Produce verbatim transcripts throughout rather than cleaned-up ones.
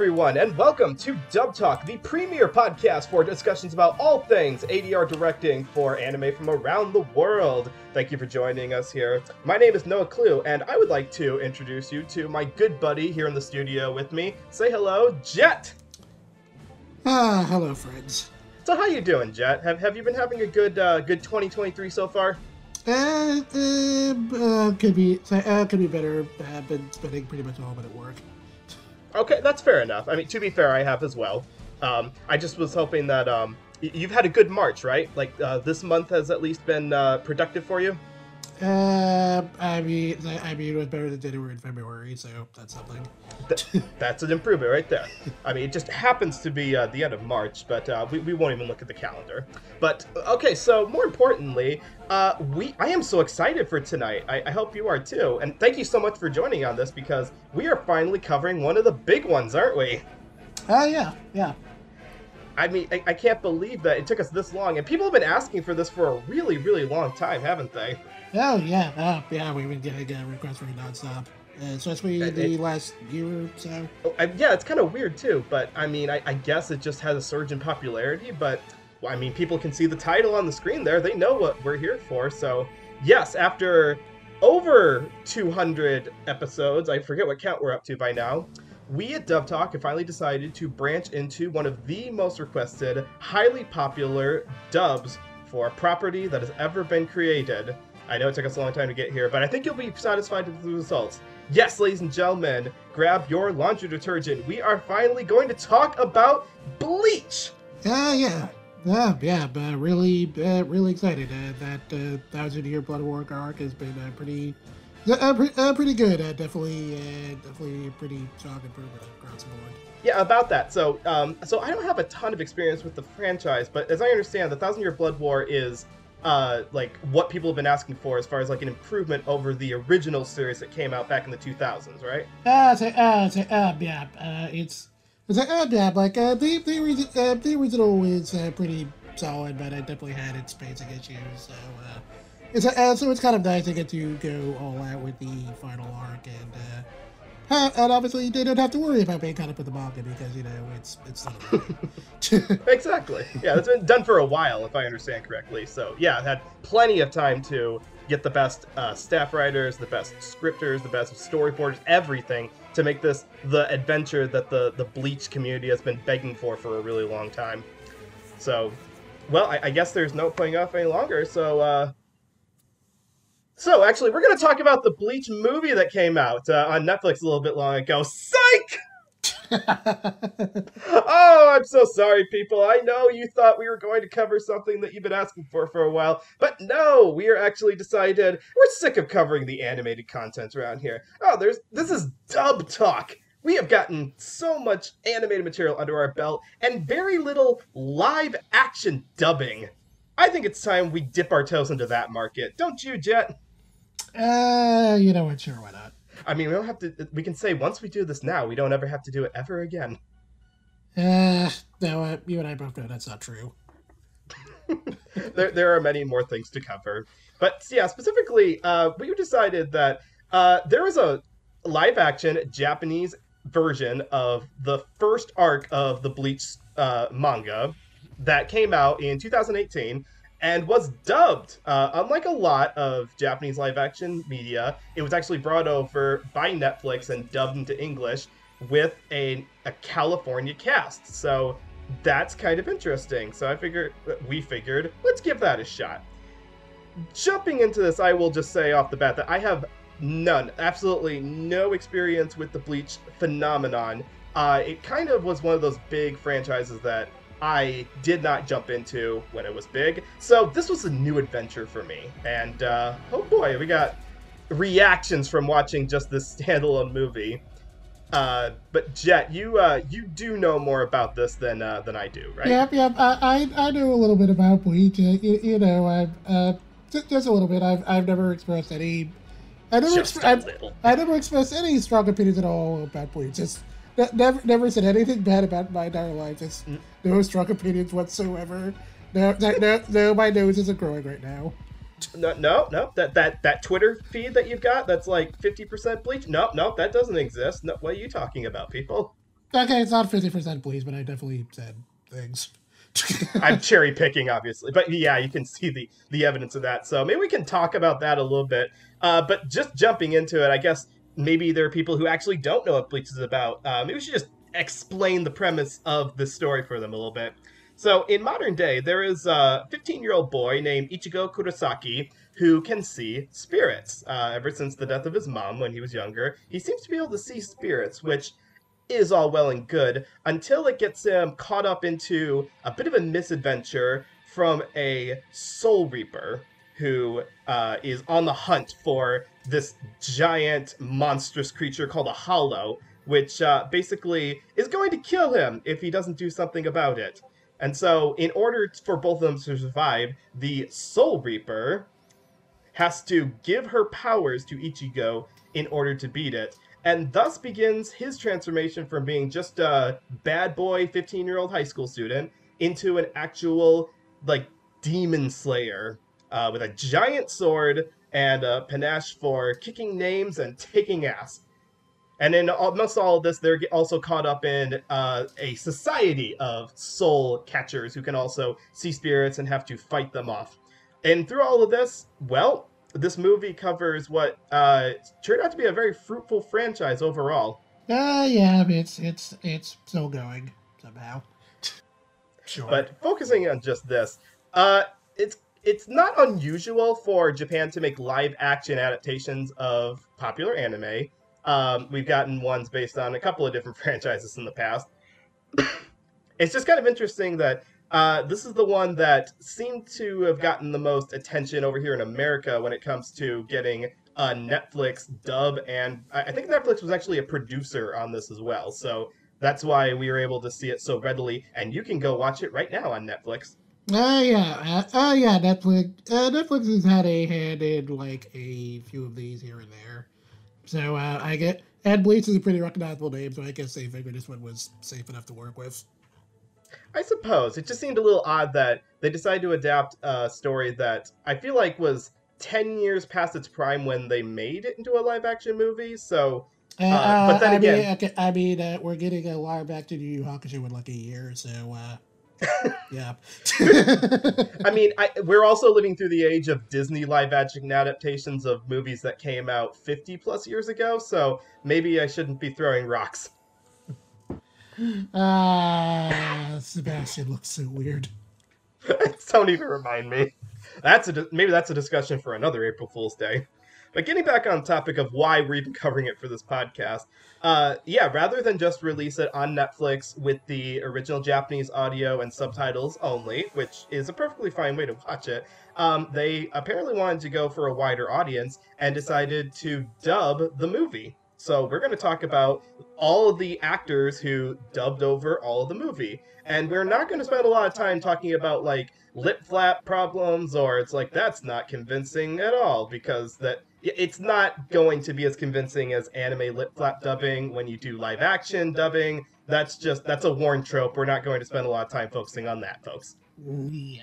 everyone, and welcome to Dub Talk, the premier podcast for discussions about all things A D R directing for anime from around the world. Thank you for joining us here. My name is Noah Clue, and I would like to introduce you to my good buddy here in the studio with me. Say hello, Jet! Ah, hello, friends. So how you doing, Jet? Have, have you been having a good uh, good twenty twenty-three so far? Uh, uh, uh could be uh, could be better. I've been spending pretty much all of it at work. Okay, that's fair enough. I mean, to be fair, I have as well. Um, I just was hoping that um, you've had a good March, right? Like, uh, this month has at least been uh, productive for you? Uh, I mean, I mean, it was better than January and February, so that's something. Th that's an improvement right there. I mean, it just happens to be uh, the end of March, but uh, we, we won't even look at the calendar. But, okay, so more importantly, uh, we I am so excited for tonight. I, I hope you are too. And thank you so much for joining on this, because we are finally covering one of the big ones, aren't we? Oh, uh, yeah, yeah. I mean, I, I can't believe that it took us this long, and people have been asking for this for a really, really long time, haven't they? Oh, yeah. Oh, yeah, we've been getting uh, requests for it nonstop, uh, especially it, the it, last year or so. I, yeah, it's kind of weird, too, but, I mean, I, I guess it just has a surge in popularity, but, well, I mean, people can see the title on the screen there. They know what we're here for, so, yes, after over two hundred episodes, I forget what count we're up to by now, we at Dub Talk have finally decided to branch into one of the most requested, highly popular dubs for a property that has ever been created. I know it took us a long time to get here, but I think you'll be satisfied with the results. Yes, ladies and gentlemen, grab your laundry detergent. We are finally going to talk about Bleach! Ah, uh, yeah. Uh, yeah, but really, uh, really excited. Uh, that uh, Thousand Year Blood War arc has been uh, pretty uh, pre uh, pretty good. Uh, definitely uh, definitely a pretty strong improvement across the board. Yeah, about that. So, um, so I don't have a ton of experience with the franchise, but as I understand, the Thousand Year Blood War is... Uh, like what people have been asking for as far as like an improvement over the original series that came out back in the two thousands, right? Uh, so, uh, so, uh, yeah, uh, it's, it's like, uh, yeah, like, uh, the, the, uh, the original is uh, pretty solid, but it definitely had its basic issues, so, uh, it's, uh, so it's kind of nice to get to go all out with the final arc, and, uh, and obviously, they don't have to worry about being caught up with the manga because, you know, it's it's not a Exactly. Yeah, that's been done for a while, if I understand correctly. So, yeah, I've had plenty of time to get the best uh, staff writers, the best scripters, the best storyboarders, everything to make this the adventure that the, the Bleach community has been begging for for a really long time. So, well, I, I guess there's no playing off any longer, so... Uh, So, actually, we're going to talk about the Bleach movie that came out uh, on Netflix a little bit long ago. Psych! Oh, I'm so sorry, people. I know you thought we were going to cover something that you've been asking for for a while, but no, we are actually decided we're sick of covering the animated content around here. Oh, there's this is Dub Talk. We have gotten so much animated material under our belt and very little live-action dubbing. I think it's time we dip our toes into that market. Don't you, Jet? Uh, you know what? Sure, why not? I mean, we don't have to. We can say once we do this now, we don't ever have to do it ever again. Uh, no, uh, you and I both know that's not true. there, there are many more things to cover, but yeah, specifically, uh, we decided that uh, there was a live-action Japanese version of the first arc of the Bleach uh, manga that came out in two thousand eighteen. And was dubbed. Uh, unlike a lot of Japanese live-action media, it was actually brought over by Netflix and dubbed into English with a, a California cast. So that's kind of interesting. So I figured, we figured, let's give that a shot. Jumping into this, I will just say off the bat that I have none, absolutely no experience with the Bleach phenomenon. Uh, it kind of was one of those big franchises that I did not jump into when it was big, so this was a new adventure for me. And uh, oh boy, we got reactions from watching just this standalone movie. Uh, but Jet, you uh, you do know more about this than uh, than I do, right? Yep, yep. I I, I know a little bit about Bleach. Uh, you, you know, I've uh, just a little bit. I've I've never expressed any. I never just exp a little. I, I never expressed any strong opinions at all about Bleach. Just Never, never said anything bad about my entire life. Just no strong opinions whatsoever. No, no, no, no, my nose isn't growing right now. No, no, no. That that that Twitter feed that you've got—that's like fifty percent Bleach. No, no, that doesn't exist. No, what are you talking about, people? Okay, it's not fifty percent please, but I definitely said things. I'm cherry picking, obviously, but yeah, you can see the the evidence of that. So maybe we can talk about that a little bit. Uh, but just jumping into it, I guess maybe there are people who actually don't know what Bleach is about. Uh, maybe we should just explain the premise of the story for them a little bit. So in modern day, there is a fifteen-year-old boy named Ichigo Kurosaki who can see spirits. Uh, ever since the death of his mom when he was younger, he seems to be able to see spirits, which is all well and good until it gets him caught up into a bit of a misadventure from a soul reaper who uh, is on the hunt for this giant monstrous creature called a hollow, which uh, basically is going to kill him if he doesn't do something about it. And so in order for both of them to survive, the soul reaper has to give her powers to Ichigo in order to beat it. And thus begins his transformation from being just a bad boy fifteen-year-old high school student into an actual, like, demon slayer uh, with a giant sword and a panache for kicking names and taking ass. And in almost all of this, they're also caught up in uh, a society of soul catchers who can also see spirits and have to fight them off. And through all of this, well... this movie covers what uh, turned out to be a very fruitful franchise overall. Uh, yeah, it's it's it's still going somehow. Sure. But focusing on just this, uh, it's it's not unusual for Japan to make live action adaptations of popular anime. Um, we've gotten ones based on a couple of different franchises in the past. It's just kind of interesting that Uh, this is the one that seemed to have gotten the most attention over here in America when it comes to getting a Netflix dub, and I think Netflix was actually a producer on this as well, so that's why we were able to see it so readily, and you can go watch it right now on Netflix. Oh, uh, yeah. Uh, uh, yeah, Netflix. Uh, Netflix has had a hand in, like, a few of these here and there, so uh, I get... and Bleach is a pretty recognizable name, so I guess they figured this one was safe enough to work with. I suppose. It just seemed a little odd that they decided to adapt a story that I feel like was ten years past its prime when they made it into a live-action movie, so... Uh, uh, but then I again... Mean, okay, I mean, uh, we're getting a live-action Yu Yu Hakusho in like a year, so, uh... yeah. I mean, I, we're also living through the age of Disney live-action adaptations of movies that came out fifty-plus years ago, so maybe I shouldn't be throwing rocks. Ah, uh, Sebastian looks so weird. Don't even remind me. That's a maybe that's a discussion for another April Fool's Day. But getting back on topic of why we're even covering it for this podcast, uh, yeah, rather than just release it on Netflix with the original Japanese audio and subtitles only, which is a perfectly fine way to watch it, um, they apparently wanted to go for a wider audience and decided to dub the movie. So we're going to talk about all of the actors who dubbed over all of the movie. And we're not going to spend a lot of time talking about, like, lip flap problems or it's like, that's not convincing at all. Because that it's not going to be as convincing as anime lip flap dubbing when you do live action dubbing. That's just, that's a worn trope. We're not going to spend a lot of time focusing on that, folks. Yeah. Yeah.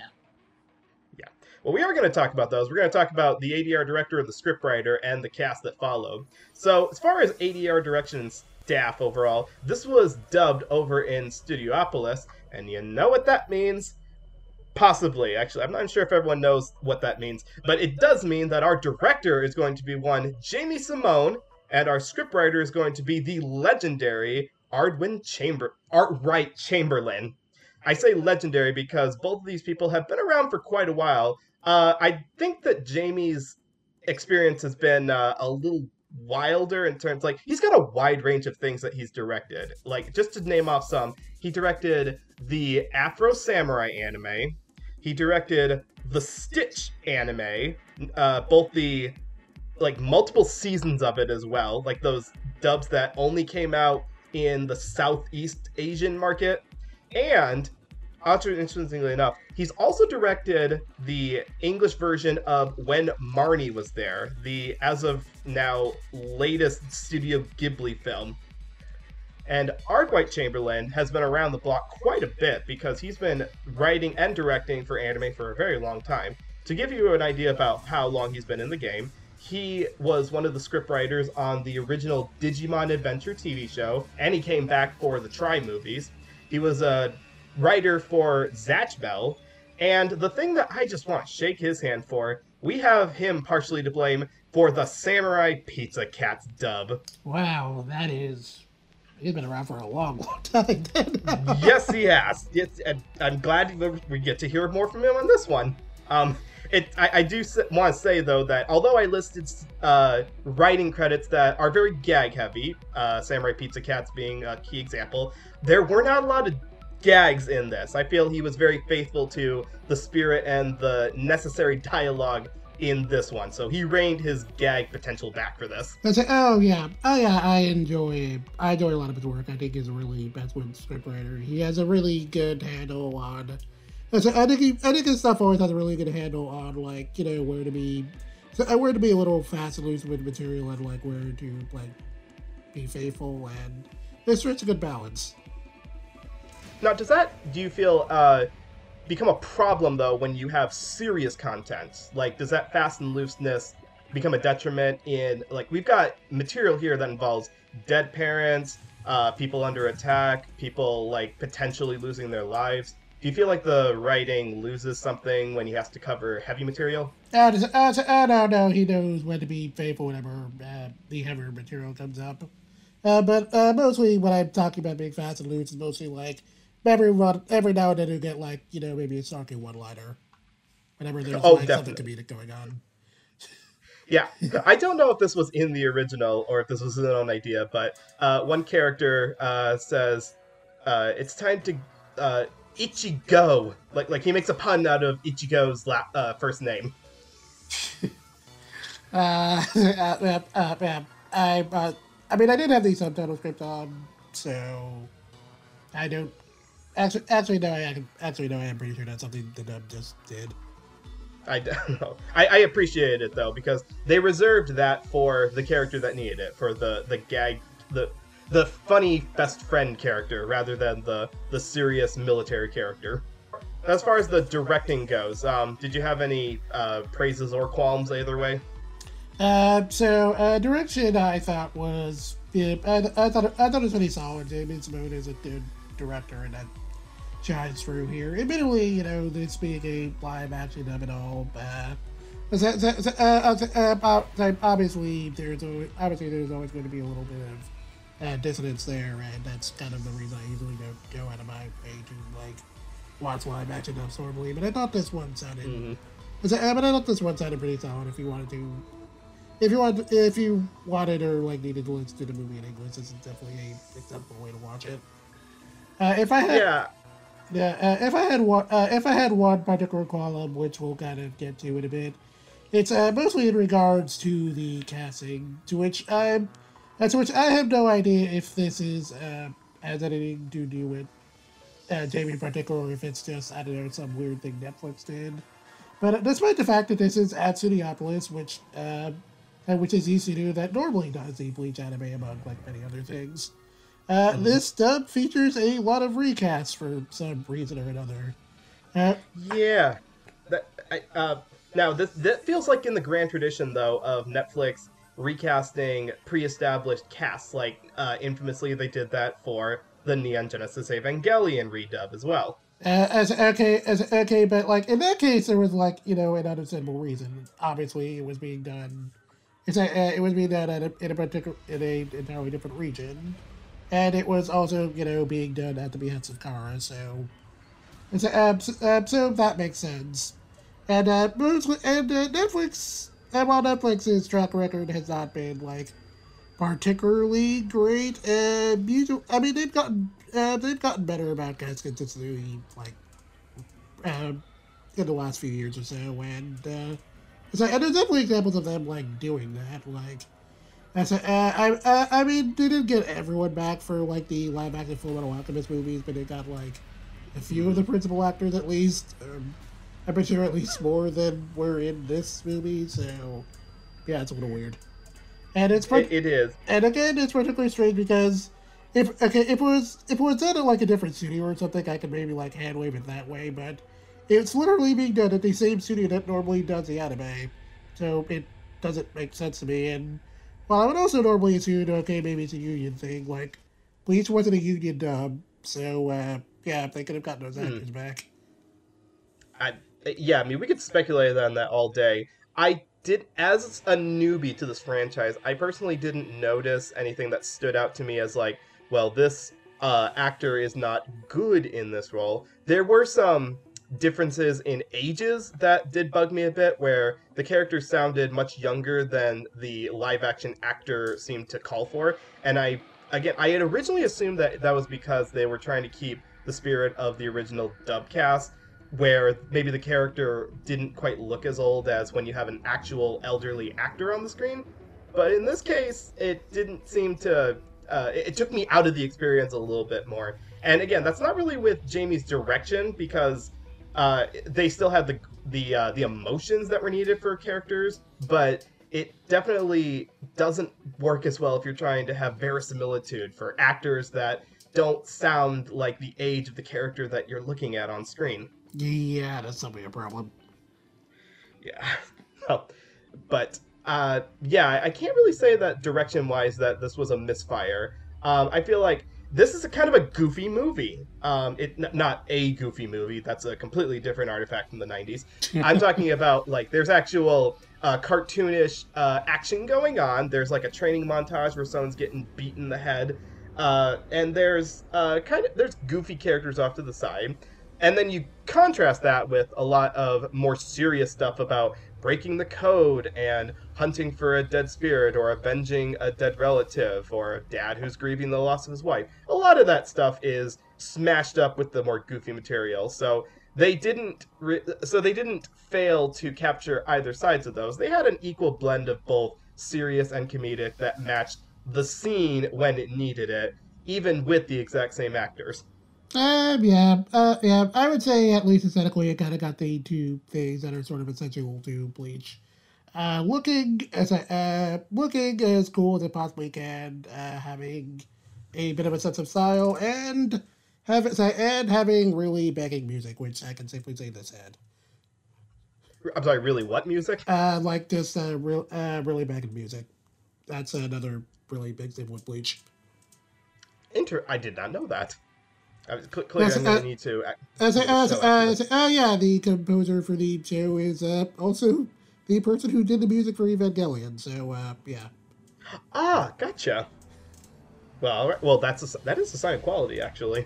Well, we are going to talk about those. We're going to talk about the A D R director, the scriptwriter, and the cast that followed. So, as far as A D R direction and staff overall, this was dubbed over in Studiopolis, and you know what that means? Possibly. Actually, I'm not sure if everyone knows what that means, but it does mean that our director is going to be one Jamie Simone, and our scriptwriter is going to be the legendary Ardwight Chamber- Ardwight Chamberlain. I say legendary because both of these people have been around for quite a while. Uh, I think that Jamie's experience has been uh, a little wilder in terms, like, he's got a wide range of things that he's directed. Like, just to name off some, he directed the Afro Samurai anime, he directed the Stitch anime, uh, both the, like, multiple seasons of it as well, like those dubs that only came out in the Southeast Asian market, and... interestingly enough, he's also directed the English version of When Marnie Was There, the as of now latest Studio Ghibli film. And Ardwight Chamberlain has been around the block quite a bit because he's been writing and directing for anime for a very long time. To give you an idea about how long he's been in the game, He was one of the scriptwriters on the original Digimon Adventure T V show, and he came back for the Tri movies. He was a writer for Zatch Bell, and the thing that I just want to shake his hand for, we have him partially to blame for the Samurai Pizza Cats dub. Wow, that is... He's been around for a long, long time. Yes, he has. It's, and I'm glad we get to hear more from him on this one. Um, it, I, I do want to say, though, that although I listed uh, writing credits that are very gag-heavy, uh, Samurai Pizza Cats being a key example, there were not a lot of gags in this. I feel he was very faithful to the spirit and the necessary dialogue in this one, so he reined his gag potential back for this. I say, oh yeah, oh yeah, I enjoy, I enjoy a lot of his work. I think he's a really best one scriptwriter. He has a really good handle on. I say, I think he, I think his stuff always has a really good handle on, like, you know, where to be, so where to be a little fast and loose with material, and like where to like be faithful, and it's such a good balance. Now, does that do you feel? Uh, become a problem though when you have serious content? Like, does that fast and looseness become a detriment in, like, we've got material here that involves dead parents, uh, people under attack, people like potentially losing their lives. Do you feel like the writing loses something when he has to cover heavy material? Uh, just, uh, just, uh, no, no, he knows when to be faithful whenever uh, the heavier material comes up. Uh, but uh, mostly when I'm talking about being fast and loose, it's mostly like Every, run, every now and then you get, like, you know, maybe a snarky one-liner whenever there's oh, like, something comedic going on. Yeah. I don't know if this was in the original or if this was his own idea, but uh, one character uh, says, uh, it's time to uh, Ichigo. Like, like he makes a pun out of Ichigo's la uh, first name. uh, uh, uh, uh, uh, I, uh, I mean, I did have the subtitle script on, so I don't... Actually, actually, no. I actually no. I am pretty sure that's something the dub just did. I don't know. I, I appreciate it though, because they reserved that for the character that needed it, for the the gag, the the funny best friend character, rather than the the serious military character. As far as the directing goes, um, did you have any uh, praises or qualms either way? Uh, so uh, direction, I thought was, yeah, I, I thought I thought it was pretty solid. Jamie Simone is a good director, and that shines through here. Admittedly, you know, this being a live action dub and all, uh, so, so, so, uh, so, uh, obviously there's always, obviously there's always going to be a little bit of uh, dissonance there, and that's kind of the reason I usually don't go out of my way to like watch live action dubs normally. But I thought this one sounded, mm-hmm. so, uh, but I thought this one sounded pretty solid. If you wanted to, if you wanted, if you wanted or like needed to listen to the movie in English, this is definitely a acceptable way to watch it. Uh, if I had, yeah, yeah uh, if I had one, uh, if I had one particular column, which we'll kind of get to in a bit, it's uh, mostly in regards to the casting, to which I'm, uh, to which I have no idea if this is uh, has anything to do with uh, Jamie in particular, or if it's just, I don't know, some weird thing Netflix did. But uh, despite the fact that this is at Studiopolis, which uh, which is Studio that normally does the Bleach anime among like many other things. Uh, mm-hmm. This dub features a lot of recasts for some reason or another. Uh, yeah. That, I, uh, now, this, this feels like in the grand tradition, though, of Netflix recasting pre-established casts. Like, uh, infamously, they did that for the Neon Genesis Evangelion redub as well. Uh, as, okay, as, okay, but, like, in that case, there was, like, you know, an understandable reason. Obviously, it was being done... It's a, uh, it was being done at a, in a particular... in an entirely different region. And it was also, you know, being done at the behest of Kara, so... And so, um, so, um, so that makes sense. And, uh, mostly, and uh, Netflix... And while Netflix's track record has not been, like, particularly great, uh, usually, I mean, they've gotten, uh, they've gotten better about guys consistently, like, um, in the last few years or so, and, uh... So, and there's definitely examples of them, like, doing that, like... So, uh, I, uh, I mean, they didn't get everyone back for, like, the live-action Full Metal Alchemist movies, but they got, like, a few of the principal actors, at least. Um, I'm pretty sure at least more than were in this movie, so... Yeah, it's a little weird. And it's... It, it is. And again, it's particularly strange because... If, okay, if it was, if it was done at, like, a different studio or something, I could maybe, like, hand-wave it that way, but... It's literally being done at the same studio that normally does the anime. So, it... doesn't make sense to me. And well, I would also normally assume, okay, maybe it's a union thing. Like, Bleach wasn't a union dub, so uh, yeah, if they could have gotten those actors hmm. back. I, yeah, I mean, we could speculate on that all day. I did, as a newbie to this franchise, I personally didn't notice anything that stood out to me as like, well, this uh, actor is not good in this role. There were some differences in ages that did bug me a bit, where the character sounded much younger than the live-action actor seemed to call for. And I, again, I had originally assumed that that was because they were trying to keep the spirit of the original dubcast, where maybe the character didn't quite look as old as when you have an actual elderly actor on the screen. But in this case, it didn't seem to... Uh, it, it took me out of the experience a little bit more. And again, that's not really with Jamie's direction, because uh, they still had the the uh, the emotions that were needed for characters, but it definitely doesn't work as well if you're trying to have verisimilitude for actors that don't sound like the age of the character that you're looking at on screen. Yeah, that's something a problem. Yeah. Oh, but, uh, yeah, I can't really say that direction-wise that this was a misfire. Um, I feel like this is a kind of a goofy movie. Um, it n- not a goofy movie. That's a completely different artifact from the nineties. I'm talking about, like, there's actual uh, cartoonish uh, action going on. There's, like, a training montage where someone's getting beat in the head. Uh, and there's uh, kind of there's goofy characters off to the side. And then you contrast that with a lot of more serious stuff about breaking the code and hunting for a dead spirit or avenging a dead relative or a dad who's grieving the loss of his wife. A lot of that stuff is smashed up with the more goofy material. So they didn't re- so they didn't fail to capture either sides of those. They had an equal blend of both serious and comedic that matched the scene when it needed it, even with the exact same actors. Um, yeah, uh, yeah, I would say at least aesthetically it kind of got the two things that are sort of essential to Bleach. Uh, looking as a, uh, looking as cool as it possibly can, uh, having a bit of a sense of style, and, have, and having really banging music, which I can safely say this had. I'm sorry, really what music? Uh, like this, uh, real, uh, really banging music. That's another really big thing with Bleach. Inter- I did not know that. I was cl- clear on the need to... Oh, yeah, the composer for the show is uh, also the person who did the music for Evangelion, so, uh, yeah. Ah, gotcha. Well, well, that is that is a sign of quality, actually.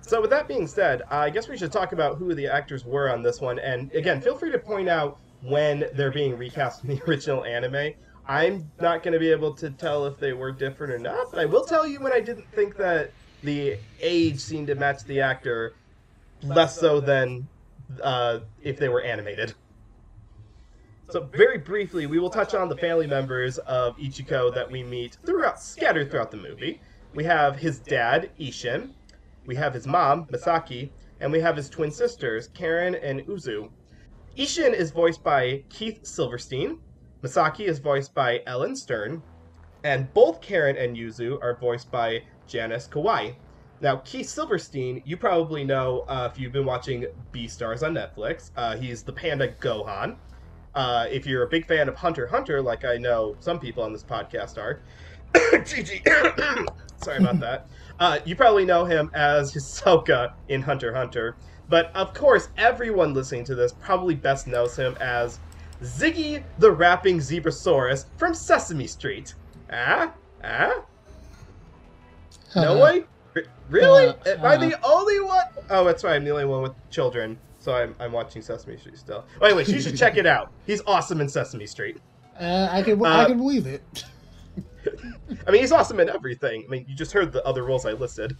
So with that being said, I guess we should talk about who the actors were on this one, and again, feel free to point out when they're being recast in the original anime. I'm not going to be able to tell if they were different or not, but I will tell you when I didn't think that the age seemed to match the actor, less so than uh, if they were animated. So very briefly, we will touch on the family members of Ichigo that we meet throughout, scattered throughout the movie. We have his dad, Ishin. We have his mom, Misaki. And we have his twin sisters, Karen and Uzu. Ishin is voiced by Keith Silverstein. Misaki is voiced by Ellen Stern. And both Karen and Uzu are voiced by Janice Kawaii. Now, Keith Silverstein, you probably know uh, if you've been watching B-Stars on Netflix. Uh, he's the Panda Gohan. Uh, if you're a big fan of Hunter x Hunter, like I know some people on this podcast are, G G, sorry about that, uh, you probably know him as Hisoka in Hunter x Hunter. But, of course, everyone listening to this probably best knows him as Ziggy the Rapping Zebrasaurus from Sesame Street. Ah? Ah? No way? R- really? Uh, Am I uh, the only one? Oh, that's right. I'm the only one with children, so I'm I'm watching Sesame Street still. But anyways, you should check it out. He's awesome in Sesame Street. Uh, I can uh, I can believe it. I mean, he's awesome in everything. I mean, you just heard the other roles I listed.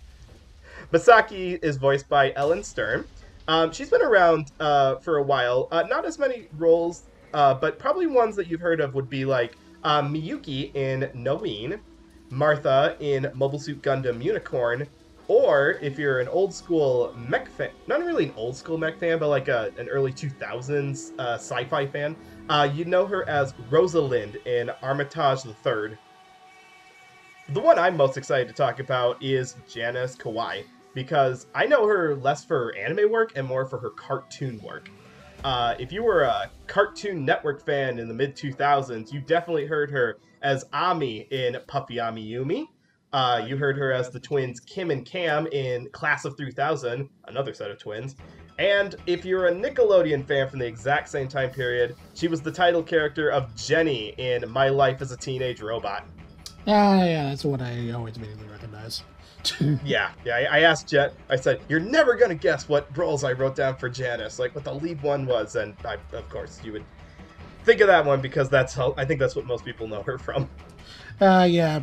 Misaki is voiced by Ellen Stern. Um, she's been around uh, for a while. Uh, not as many roles, uh, but probably ones that you've heard of would be like uh, Miyuki in Noeen, Martha in Mobile Suit Gundam Unicorn, or if you're an old school mech fan, not really an old school mech fan, but like a, an early two thousands uh, sci-fi fan, uh, you know her as Rosalind in Armitage the third. The one I'm most excited to talk about is Janice Kawaii, because I know her less for her anime work and more for her cartoon work. Uh, if you were a Cartoon Network fan in the mid two thousands, you definitely heard her as Ami in Puffy Ami Yumi. Uh, you heard her as the twins Kim and Cam in Class of three thousand, another set of twins. And if you're a Nickelodeon fan from the exact same time period, she was the title character of Jenny in My Life as a Teenage Robot. Ah, yeah, that's what I always immediately recognize. yeah, yeah, I asked Jet, I said, you're never going to guess what roles I wrote down for Janice, like what the lead one was, and I, of course you would think of that one because that's how, I think that's what most people know her from. Uh, yeah,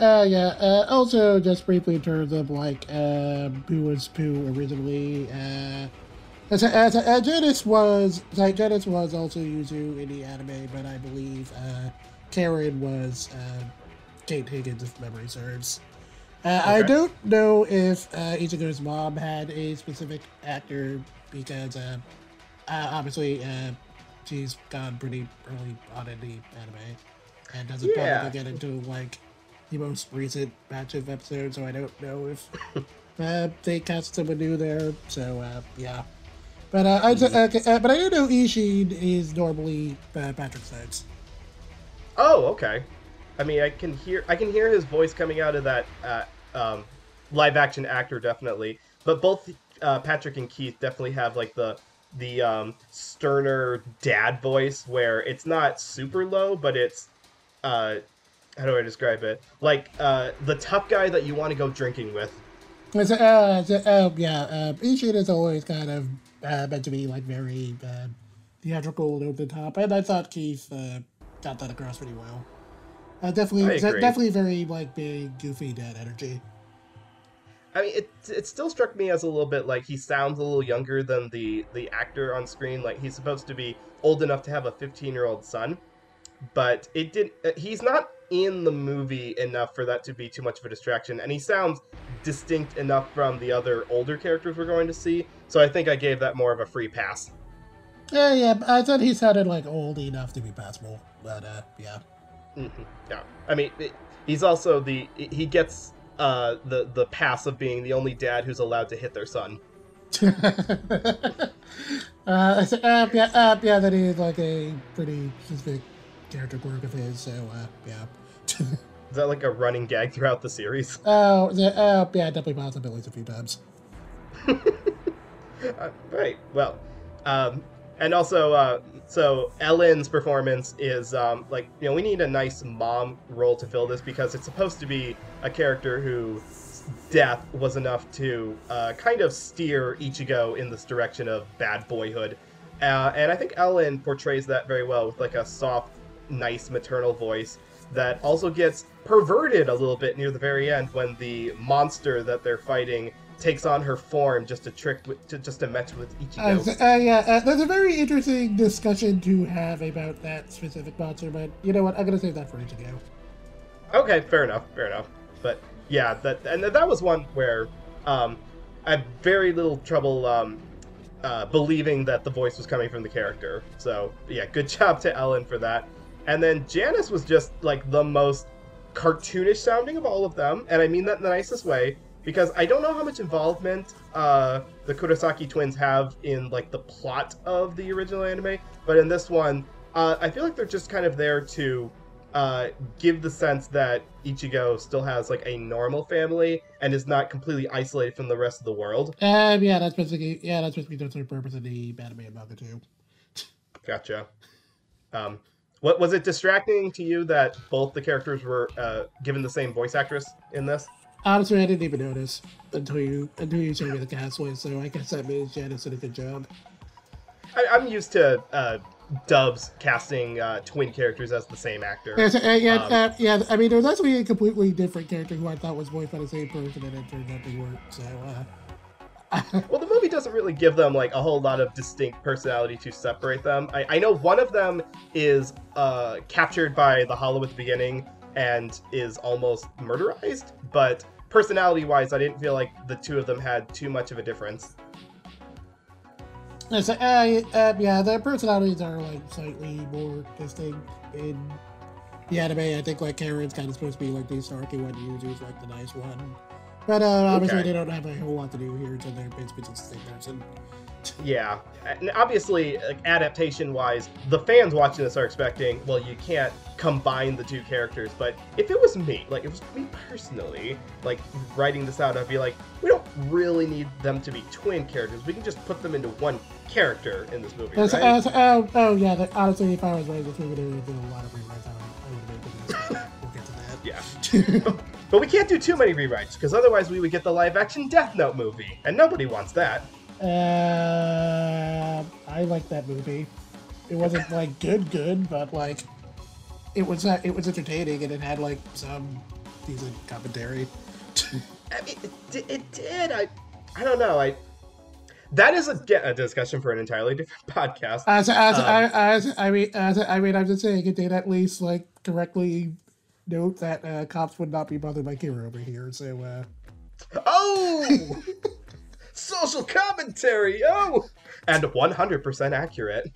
uh, yeah, uh, also just briefly in terms of like, uh, who was who originally, uh, as, as, as Janice was, like Janice was also Yuzu in the anime, but I believe, uh, Karen was, uh, Kate Higgins if memory serves. Uh, okay. I don't know if uh, Ichigo's mom had a specific actor because uh, uh, obviously uh, she's gone pretty early on in the anime and doesn't yeah. probably get into like the most recent batch of episodes, so I don't know if uh, they cast someone new there. So uh, yeah, but uh, I okay, uh, but I do know Ishii is normally uh, Patrick Stokes. Oh, okay. I mean, I can hear I can hear his voice coming out of that uh, um, live-action actor, definitely. But both uh, Patrick and Keith definitely have, like, the the um, sterner dad voice where it's not super low, but it's... Uh, how do I describe it? Like, uh, the tough guy that you want to go drinking with. It's, uh, it's, uh, yeah, uh, Ishii is always kind of uh, meant to be, like, very uh, theatrical and over the top. And I thought Keith uh, got that across pretty well. Uh, definitely, definitely very like big, goofy dad energy. I mean, it it still struck me as a little bit like he sounds a little younger than the the actor on screen. Like he's supposed to be old enough to have a fifteen-year-old son, but it didn't. He's not in the movie enough for that to be too much of a distraction, and he sounds distinct enough from the other older characters we're going to see. So I think I gave that more of a free pass. Yeah, yeah, I thought he sounded like old enough to be passable, but uh, yeah. Mm-hmm. Yeah, I mean, it, he's also the he gets uh, the the pass of being the only dad who's allowed to hit their son. uh, uh, yeah, uh, yeah, that is like a pretty specific character quirk of his. So uh, yeah, is that like a running gag throughout the series? Oh, yeah, uh, yeah, definitely possibilities a few times. uh, right. Well, um, and also. Uh, So Ellen's performance is um, like, you know, we need a nice mom role to fill this because it's supposed to be a character whose death was enough to uh, kind of steer Ichigo in this direction of bad boyhood. Uh, and I think Ellen portrays that very well with like a soft, nice maternal voice that also gets perverted a little bit near the very end when the monster that they're fighting takes on her form just to trick, to, just to match with Ichigo. Uh, uh, yeah, uh, there's a very interesting discussion to have about that specific monster, but you know what? I'm gonna save that for Ichigo. Okay, fair enough, fair enough. But yeah, that and that was one where um, I had very little trouble um, uh, believing that the voice was coming from the character. So yeah, good job to Ellen for that. And then Janice was just like the most cartoonish sounding of all of them, and I mean that in the nicest way. Because I don't know how much involvement uh, the Kurosaki twins have in like the plot of the original anime, but in this one, uh, I feel like they're just kind of there to uh, give the sense that Ichigo still has like a normal family and is not completely isolated from the rest of the world. Um, yeah, that's basically yeah, that's basically the purpose of the anime and manga too. Gotcha. Um, what was it distracting to you that both the characters were uh, given the same voice actress in this? Honestly, I didn't even notice until you until you showed me the cast list, so I guess that means Janice did a good job. I, I'm used to uh, dubs casting uh, twin characters as the same actor. Yeah, so, uh, yeah, um, uh, yeah, I mean, there was actually a completely different character who I thought was voiced by the same person, and it turned out they weren't, so... Uh, well, the movie doesn't really give them, like, a whole lot of distinct personality to separate them. I, I know one of them is uh, captured by the Hollow at the beginning, and is almost murderized, but personality-wise, I didn't feel like the two of them had too much of a difference. Yeah, so, uh, uh, yeah, their personalities are like slightly more distinct in the anime. I think like Karen's kind of supposed to be like the snarky one, Yuzu's like the nice one, but uh, obviously okay. They don't have a whole lot to do here, so they're basically just the same person. Right, yeah. And obviously, like, adaptation-wise, the fans watching this are expecting, well, you can't combine the two characters, but if it was me, like, it was me personally, like, writing this out, I'd be like, we don't really need them to be twin characters. We can just put them into one character in this movie, right? uh, so, oh, oh, yeah, that, honestly, if I was writing this movie, there would have been a lot of rewrites. I, I would have been We'll get to that. Yeah. But we can't do too many rewrites, because otherwise we would get the live-action Death Note movie, and nobody wants that. Uh, I like that movie. It wasn't like good, good, but like it was not, it was entertaining, and it had like some decent commentary. I mean, it, it did. I, I don't know. I that is a, a discussion for an entirely different podcast. As, as, um, as, I, I mean, as, I mean, I'm just saying it did at least like correctly note that uh, cops would not be bothered by Kira over here. So, uh... oh. Social commentary, oh! And one hundred percent accurate.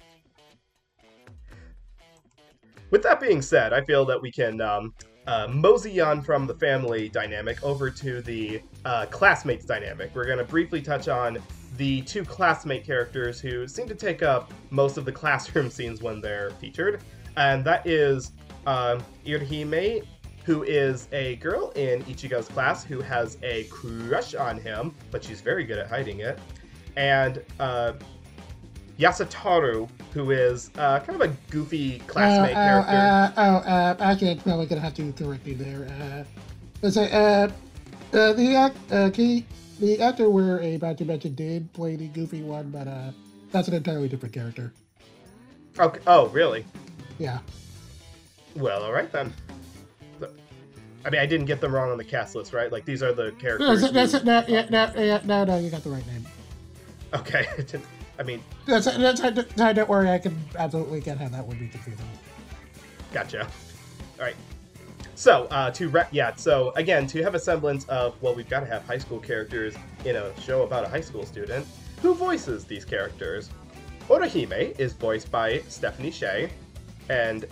With that being said, I feel that we can um, uh, mosey on from the family dynamic over to the uh, classmates dynamic. We're going to briefly touch on the two classmate characters who seem to take up most of the classroom scenes when they're featured. And that is um, Irihime, who is a girl in Ichigo's class who has a crush on him, but she's very good at hiding it. And uh, Yasutaru, who is uh, kind of a goofy classmate oh, oh, character. Uh, oh, uh, actually, I'm probably going to have to correct you there. Uh, so, uh, uh, the, act, uh, key, the actor we're about to mention did play the goofy one, but uh, that's an entirely different character. Okay. Oh, really? Yeah. Well, all right then. I mean, I didn't get them wrong on the cast list, right? Like, these are the characters. No, that's, that's, no, yeah, no, yeah, no, no, you got the right name. Okay. I mean... That's, that's, no, don't worry. I can absolutely get how that would be confusing. Gotcha. All right. So, uh, to re- yeah, so, again, to have a semblance of, well, we've got to have high school characters in a show about a high school student, who voices these characters? Orihime is voiced by Stephanie Sheh, and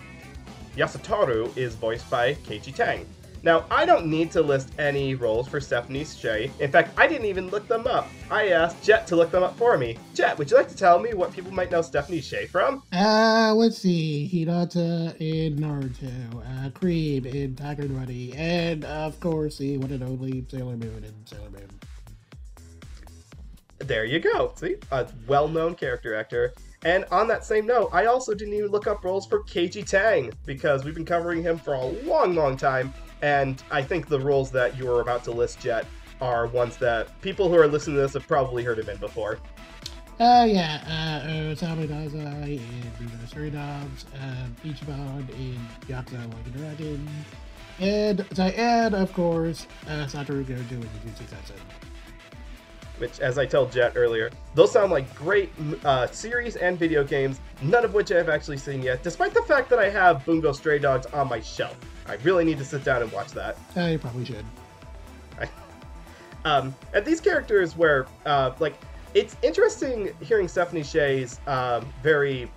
Yasutaru is voiced by Keiichi Tang. Now, I don't need to list any roles for Stephanie Sheh. In fact, I didn't even look them up. I asked Jet to look them up for me. Jet, would you like to tell me what people might know Stephanie Sheh from? Uh, let's see. Hinata in Naruto, uh, Cream in Tiger Bunny, and of course the one and only Sailor Moon in Sailor Moon. There you go. See? A well-known character actor. And on that same note, I also didn't even look up roles for Keiichi Tang, because we've been covering him for a long, long time, and I think the roles that you were about to list, Jet, are ones that people who are listening to this have probably heard of him before. Oh, uh, yeah. Uh, Osamu Dazai in Bungo Stray Dogs, uh, Ichiban in Yakuza Like a Dragon, and, and of course, uh, Satoru Gojo in Jujutsu Kaisen. Which, as I told Jet earlier, those sound like great uh, series and video games, none of which I've actually seen yet, despite the fact that I have Bungo Stray Dogs on my shelf. I really need to sit down and watch that. Uh, you probably should. I, um, and these characters were, uh, like, it's interesting hearing Stephanie Sheh's um, very,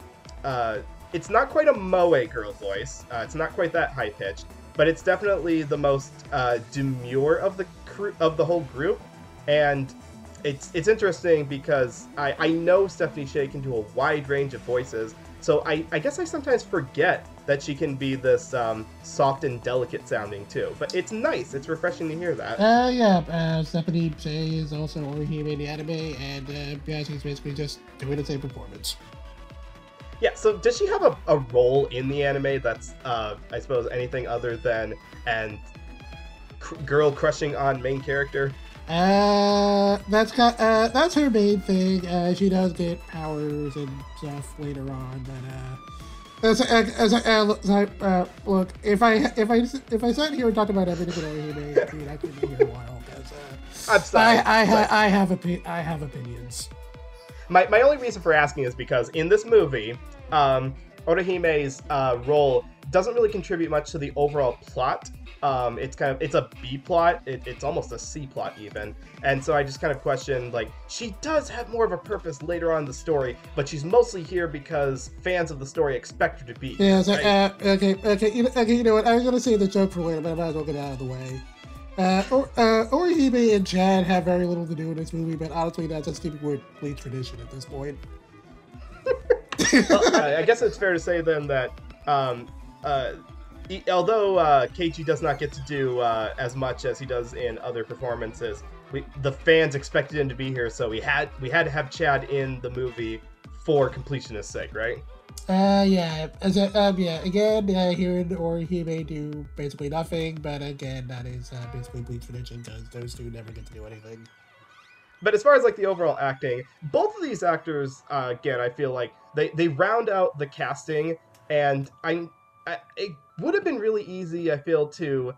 uh, it's not quite a moe girl voice, uh, it's not quite that high-pitched, but it's definitely the most uh, demure of the, cru- of the whole group, and... It's it's interesting because I, I know Stephanie Sheh can do a wide range of voices, so I, I guess I sometimes forget that she can be this um, soft and delicate sounding too. But it's nice, it's refreshing to hear that. Uh, yeah, uh, Stephanie Sheh is also Orihime in the anime, and uh, yeah, she's basically just doing the same performance. Yeah, so does she have a, a role in the anime that's, uh, I suppose, anything other than and cr- girl crushing on main character? Uh, that's got, uh, that's her main thing. Uh, she does get powers and stuff later on, but, uh, as, as, as, as I, uh, look, if I, if I, if I sat here and talked about everything in anime, I mean, I could be here a while, because, uh, I'm sorry, I, I, ha- I have, opi- I have opinions. My, my only reason for asking is because in this movie, um, Orihime's, uh, role doesn't really contribute much to the overall plot. Um, it's kind of, it's a B plot. It, it's almost a C plot even. And so I just kind of questioned, like, she does have more of a purpose later on in the story, but she's mostly here because fans of the story expect her to be. Yeah, so, right? uh, okay, okay you, okay, you know what? I was going to say the joke for later, but I might as well get out of the way. Uh, or, uh, Orihime and Chad have very little to do in this movie, but honestly, that's just keeping with Bleach tradition at this point. Well, uh, I guess it's fair to say then that um, uh, he, although uh, Keiichi does not get to do uh, as much as he does in other performances, we, the fans expected him to be here, so we had we had to have Chad in the movie for completionist's sake, right? Uh, yeah. As a, um, yeah. Again, uh, hearing or he may do basically nothing, but again, that is uh, basically Bleach tradition because those two never get to do anything. But as far as like the overall acting, both of these actors, uh, again, I feel like they, they round out the casting, and I, I it would have been really easy, I feel, to,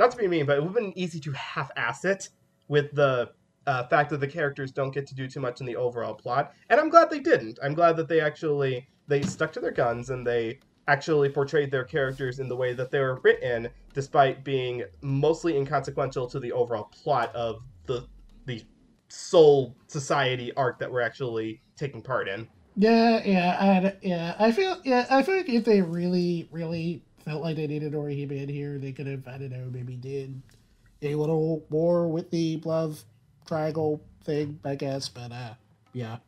not to be mean, but it would have been easy to half-ass it with the uh, fact that the characters don't get to do too much in the overall plot. And I'm glad they didn't. I'm glad that they actually, they stuck to their guns and they actually portrayed their characters in the way that they were written, despite being mostly inconsequential to the overall plot of the the Soul Society arc that we're actually taking part in. Yeah, yeah, I, yeah. I feel, yeah, I feel like if they really, really felt like they needed Orihime in here, they could have, I don't know, maybe did a little more with the love triangle thing, I guess. But uh, yeah.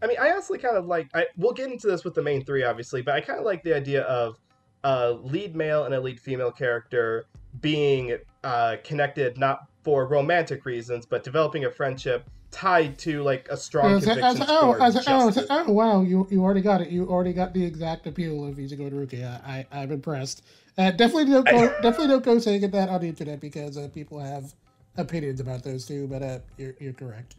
I mean, I honestly kind of like. I we'll get into this with the main three, obviously, but I kind of like the idea of a lead male and a lead female character being uh, connected, not for romantic reasons, but developing a friendship tied to like a strong was, conviction. Like, oh, was, oh, was, oh, wow! You you already got it. You already got the exact appeal of Ichigo Rukia. I I'm impressed. Uh, definitely don't go, definitely don't go saying that on the internet because uh, people have opinions about those two. But uh, you're you're correct.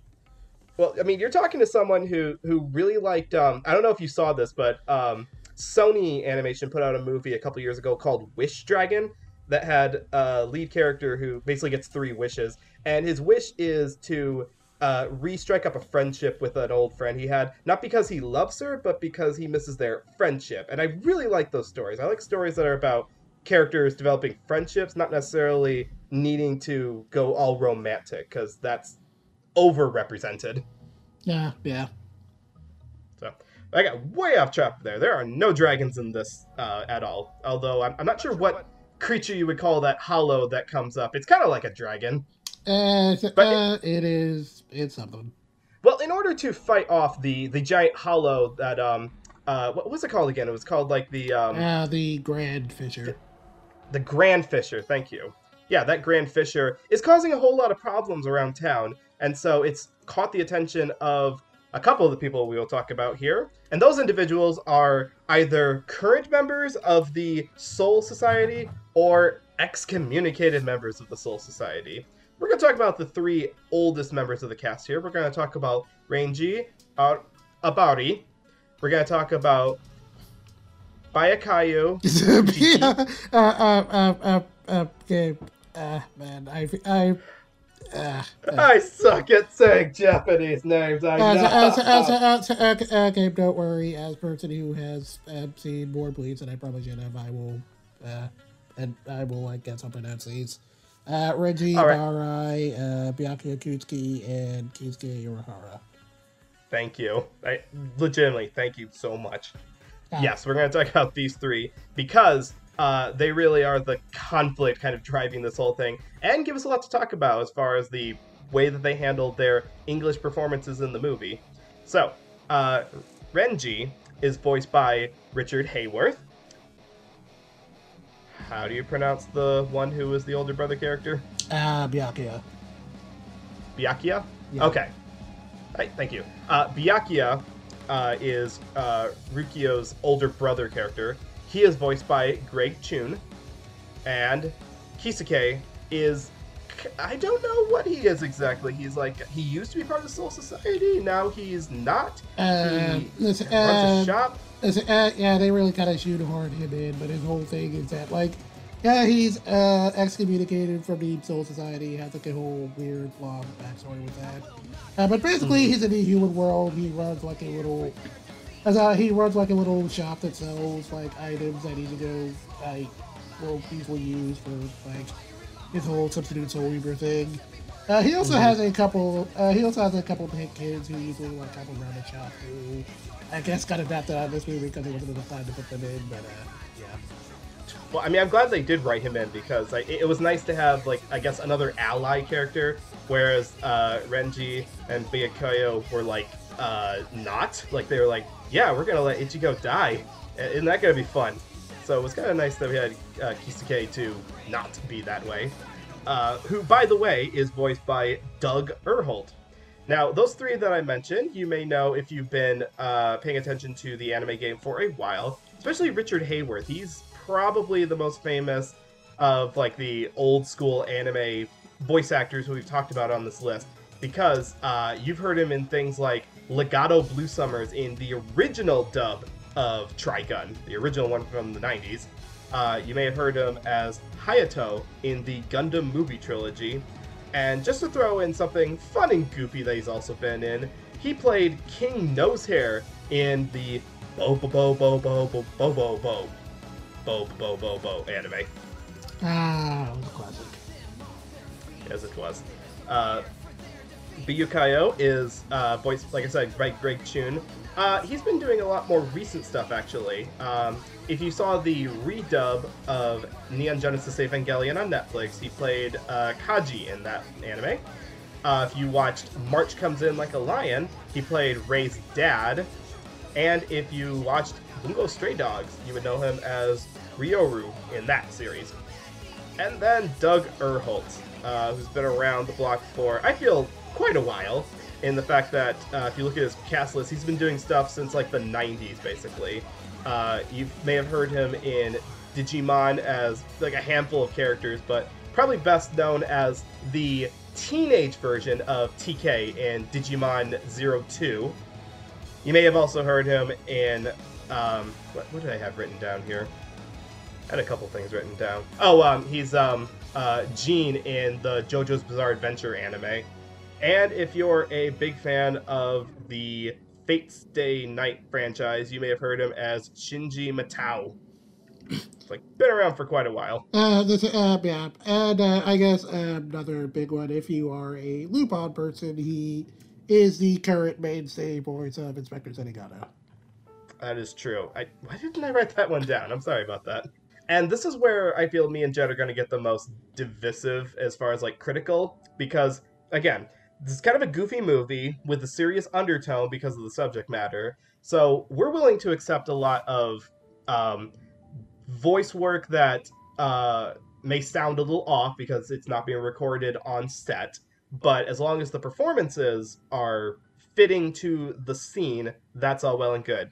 Well, I mean, you're talking to someone who who really liked. Um, I don't know if you saw this, but um, Sony Animation put out a movie a couple years ago called Wish Dragon. That had a lead character who basically gets three wishes, and his wish is to uh, re-strike up a friendship with an old friend he had, not because he loves her, but because he misses their friendship. And I really like those stories. I like stories that are about characters developing friendships, not necessarily needing to go all romantic, because that's overrepresented. Yeah, yeah. So I got way off track there. There are no dragons in this uh, at all, although I'm, I'm not sure what... creature you would call that hollow that comes up. It's kind of like a dragon. Uh, but uh, it, it is. It's something. Well, in order to fight off the the giant hollow that um uh what was it called again? It was called like the um uh, the Grand Fisher. The, the Grand Fisher. Thank you. Yeah, that Grand Fisher is causing a whole lot of problems around town, and so it's caught the attention of a couple of the people we will talk about here. And those individuals are either current members of the Soul Society or excommunicated members of the Soul Society. We're going to talk about the three oldest members of the cast here. We're going to talk about Renji Abarai. We're going to talk about Byakuya Kuchiki. uh, uh, uh, uh, okay. uh, man, I... I... Uh, uh, I suck at saying Japanese names. I as, know. As, as, as, as, okay, okay, don't worry. As a person who has uh, seen more Bleach than I probably should have, I will, uh, and I will like get something else. These uh, Renji Abarai, right. uh, Byakuya Kuchiki, and Kisuke Urahara. Thank you. I legitimately thank you so much. Uh, yes, we're going to talk about these three because. Uh, they really are the conflict kind of driving this whole thing, and give us a lot to talk about as far as the way that they handled their English performances in the movie. So, uh, Renji is voiced by Richard Hayworth. How do you pronounce the one who is the older brother character? Ah, uh, Byakuya. Byakuya? Yeah. Okay. All right, thank you. Uh, Byakuya uh, is uh, Rukia's older brother character. He is voiced by Greg Chun, and Kisuke is, I don't know what he is exactly. He's like, he used to be part of the Soul Society, now he's not. Uh, he listen, runs uh, a shop. Listen, uh, yeah, they really kind of shoehorned him in, but his whole thing is that, like, yeah, he's uh, excommunicated from the Soul Society, has like a whole weird, long backstory with that. Uh, but basically, mm. he's in the human world, he runs like a little... As uh, he runs like a little shop that sells like items that Ichigo like will usually use for like his whole substitute soul reaper thing. Uh, he also mm-hmm. has a couple. Uh, he also has a couple of kids who usually like come around the shop. Who I guess got adapted out of this movie because it wasn't enough time to put them in. But uh, yeah. Well, I mean, I'm glad they did write him in, because like, it, it was nice to have, like, I guess, another ally character, whereas uh, Renji and Byakuya were, like, uh, not. Like, they were like, yeah, we're going to let Ichigo die. Isn't that going to be fun? So it was kind of nice that we had uh, Kisuke to not be that way. Uh, who, by the way, is voiced by Doug Erholtz. Now, those three that I mentioned, you may know if you've been uh, paying attention to the anime game for a while, especially Richard Hayworth. He's probably the most famous of like the old school anime voice actors who we've talked about on this list, because uh, you've heard him in things like Legato Blue Summers in the original dub of Trigun, the original one from the nineties. Uh, you may have heard him as Hayato in the Gundam movie trilogy. And just to throw in something fun and goofy that he's also been in, he played King Nosehair in the Bo Bo Bo Bo Bo Bo Bo Bo Bo Bo Bo Bo Bo anime. Ah, it was a classic. Yes, it was. Uh, Byakuya is uh, voiced, like I said, by Greg Chun. Uh, he's been doing a lot more recent stuff, actually. Um, if you saw the redub of Neon Genesis Evangelion on Netflix, he played uh, Kaji in that anime. Uh, if you watched March Comes In Like a Lion, he played Ray's dad. And if you watched Bungo Stray Dogs, you would know him as Ryoru in that series. And then Doug Erholtz, uh, who's been around the block for, I feel, quite a while. In the fact that, uh, if you look at his cast list, he's been doing stuff since, like, the nineties, basically. Uh, you may have heard him in Digimon as, like, a handful of characters, but probably best known as the teenage version of T K in Digimon zero two. You may have also heard him in, um, what, what did I have written down here? I had a couple things written down. Oh, um, he's, um, uh, Gene in the JoJo's Bizarre Adventure anime. And if you're a big fan of the Fate's Day Night franchise, you may have heard him as Shinji Matao. It's like been around for quite a while. Uh, this, uh, yeah, and uh, I guess uh, another big one. If you are a Lupin person, he is the current mainstay voice of Inspector Zenigata. That is true. I why didn't I write that one down? I'm sorry about that. And this is where I feel me and Jet are going to get the most divisive as far as like critical, because again, this is kind of a goofy movie with a serious undertone because of the subject matter. So we're willing to accept a lot of um, voice work that uh, may sound a little off because it's not being recorded on set. But as long as the performances are fitting to the scene, that's all well and good.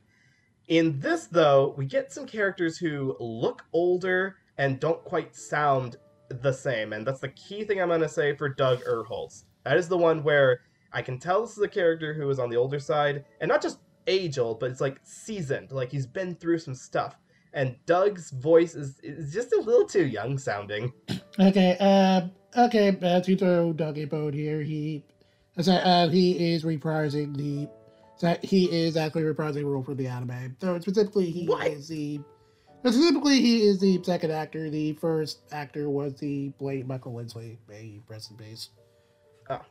In this, though, we get some characters who look older and don't quite sound the same. And that's the key thing I'm going to say for Doug Erholtz. That is the one where I can tell this is a character who is on the older side, and not just age old, but it's like seasoned, like he's been through some stuff. And Doug's voice is, is just a little too young sounding. Okay, uh, okay, as you throw Doug a bone here, he, uh, he is reprising the, he is actually reprising a role from the anime. So specifically, he what? is the, specifically he is the second actor. The first actor was the late Michael Lindsay, may he rest in peace. Oh.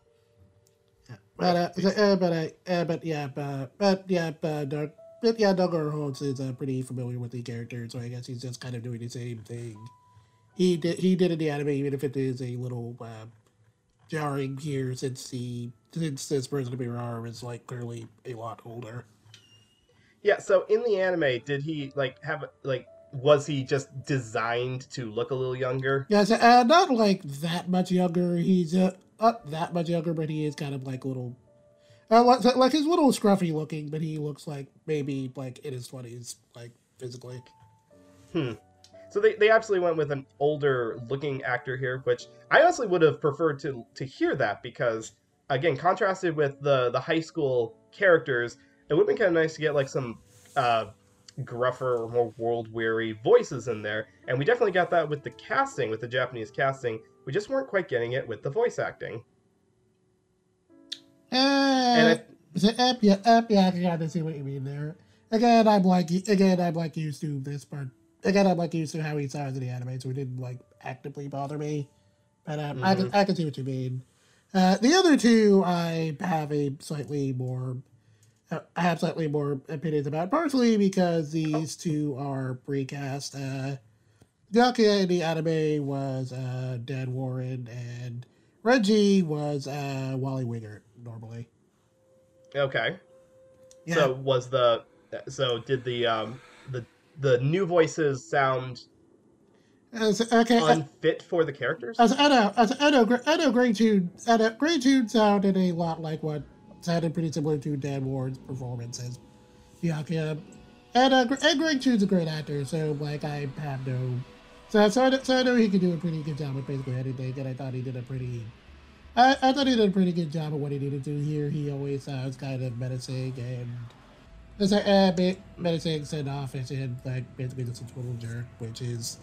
Yeah. But, uh, so, uh, but, uh, uh, but, yeah, but, but, yeah, but, uh, but, yeah, Doug Erholtz is uh, pretty familiar with the character, so I guess he's just kind of doing the same thing he did, he did in the anime, even if it is a little, uh, jarring here since the, since this person of your arm is, like, clearly a lot older. Yeah, so in the anime, did he, like, have, like, was he just designed to look a little younger? Yes, uh, not, like, that much younger. He's, uh, Up that much younger, but he is kind of like little, uh, like, like he's little scruffy looking, but he looks like maybe like in his twenties, like physically. Hmm. So they, they absolutely went with an older looking actor here, which I honestly would have preferred to to hear that, because again, contrasted with the the high school characters, it would have been kind of nice to get like some uh, gruffer, more world weary voices in there, and we definitely got that with the casting, with the Japanese casting. We just weren't quite getting it with the voice acting. Uh, and I, up, yeah, up, yeah, I got to see what you mean there. Again, I'm like, again, I'm like used to this part. Again, I'm like used to how he sounds in the anime, so it didn't like actively bother me. But um, mm-hmm. I can, I can see what you mean. Uh, the other two, I have a slightly more, uh, I have slightly more opinions about, partially because these oh. two are recast. Uh, The Byakuya in the anime was uh, Dan Warren, and Renji was uh, Wally Winger normally. Okay. Yeah. So was the so did the um the the new voices sound as, okay, unfit as, for the characters? As Edo, as Edo, Edo Greg Chun, Edo Greg Chun sounded a lot like what sounded pretty similar to Dan Warren's performance as Byakuya. And, uh, and Greg Chun's a great actor, so, like, I have no... So, so, I, so I know he can do a pretty good job with basically anything, and I thought he did a pretty... I, I thought he did a pretty good job of what he needed to do here. He always sounds kind of menacing and... It's like, uh, menacing, standoffish, and, like, basically just a total jerk, which is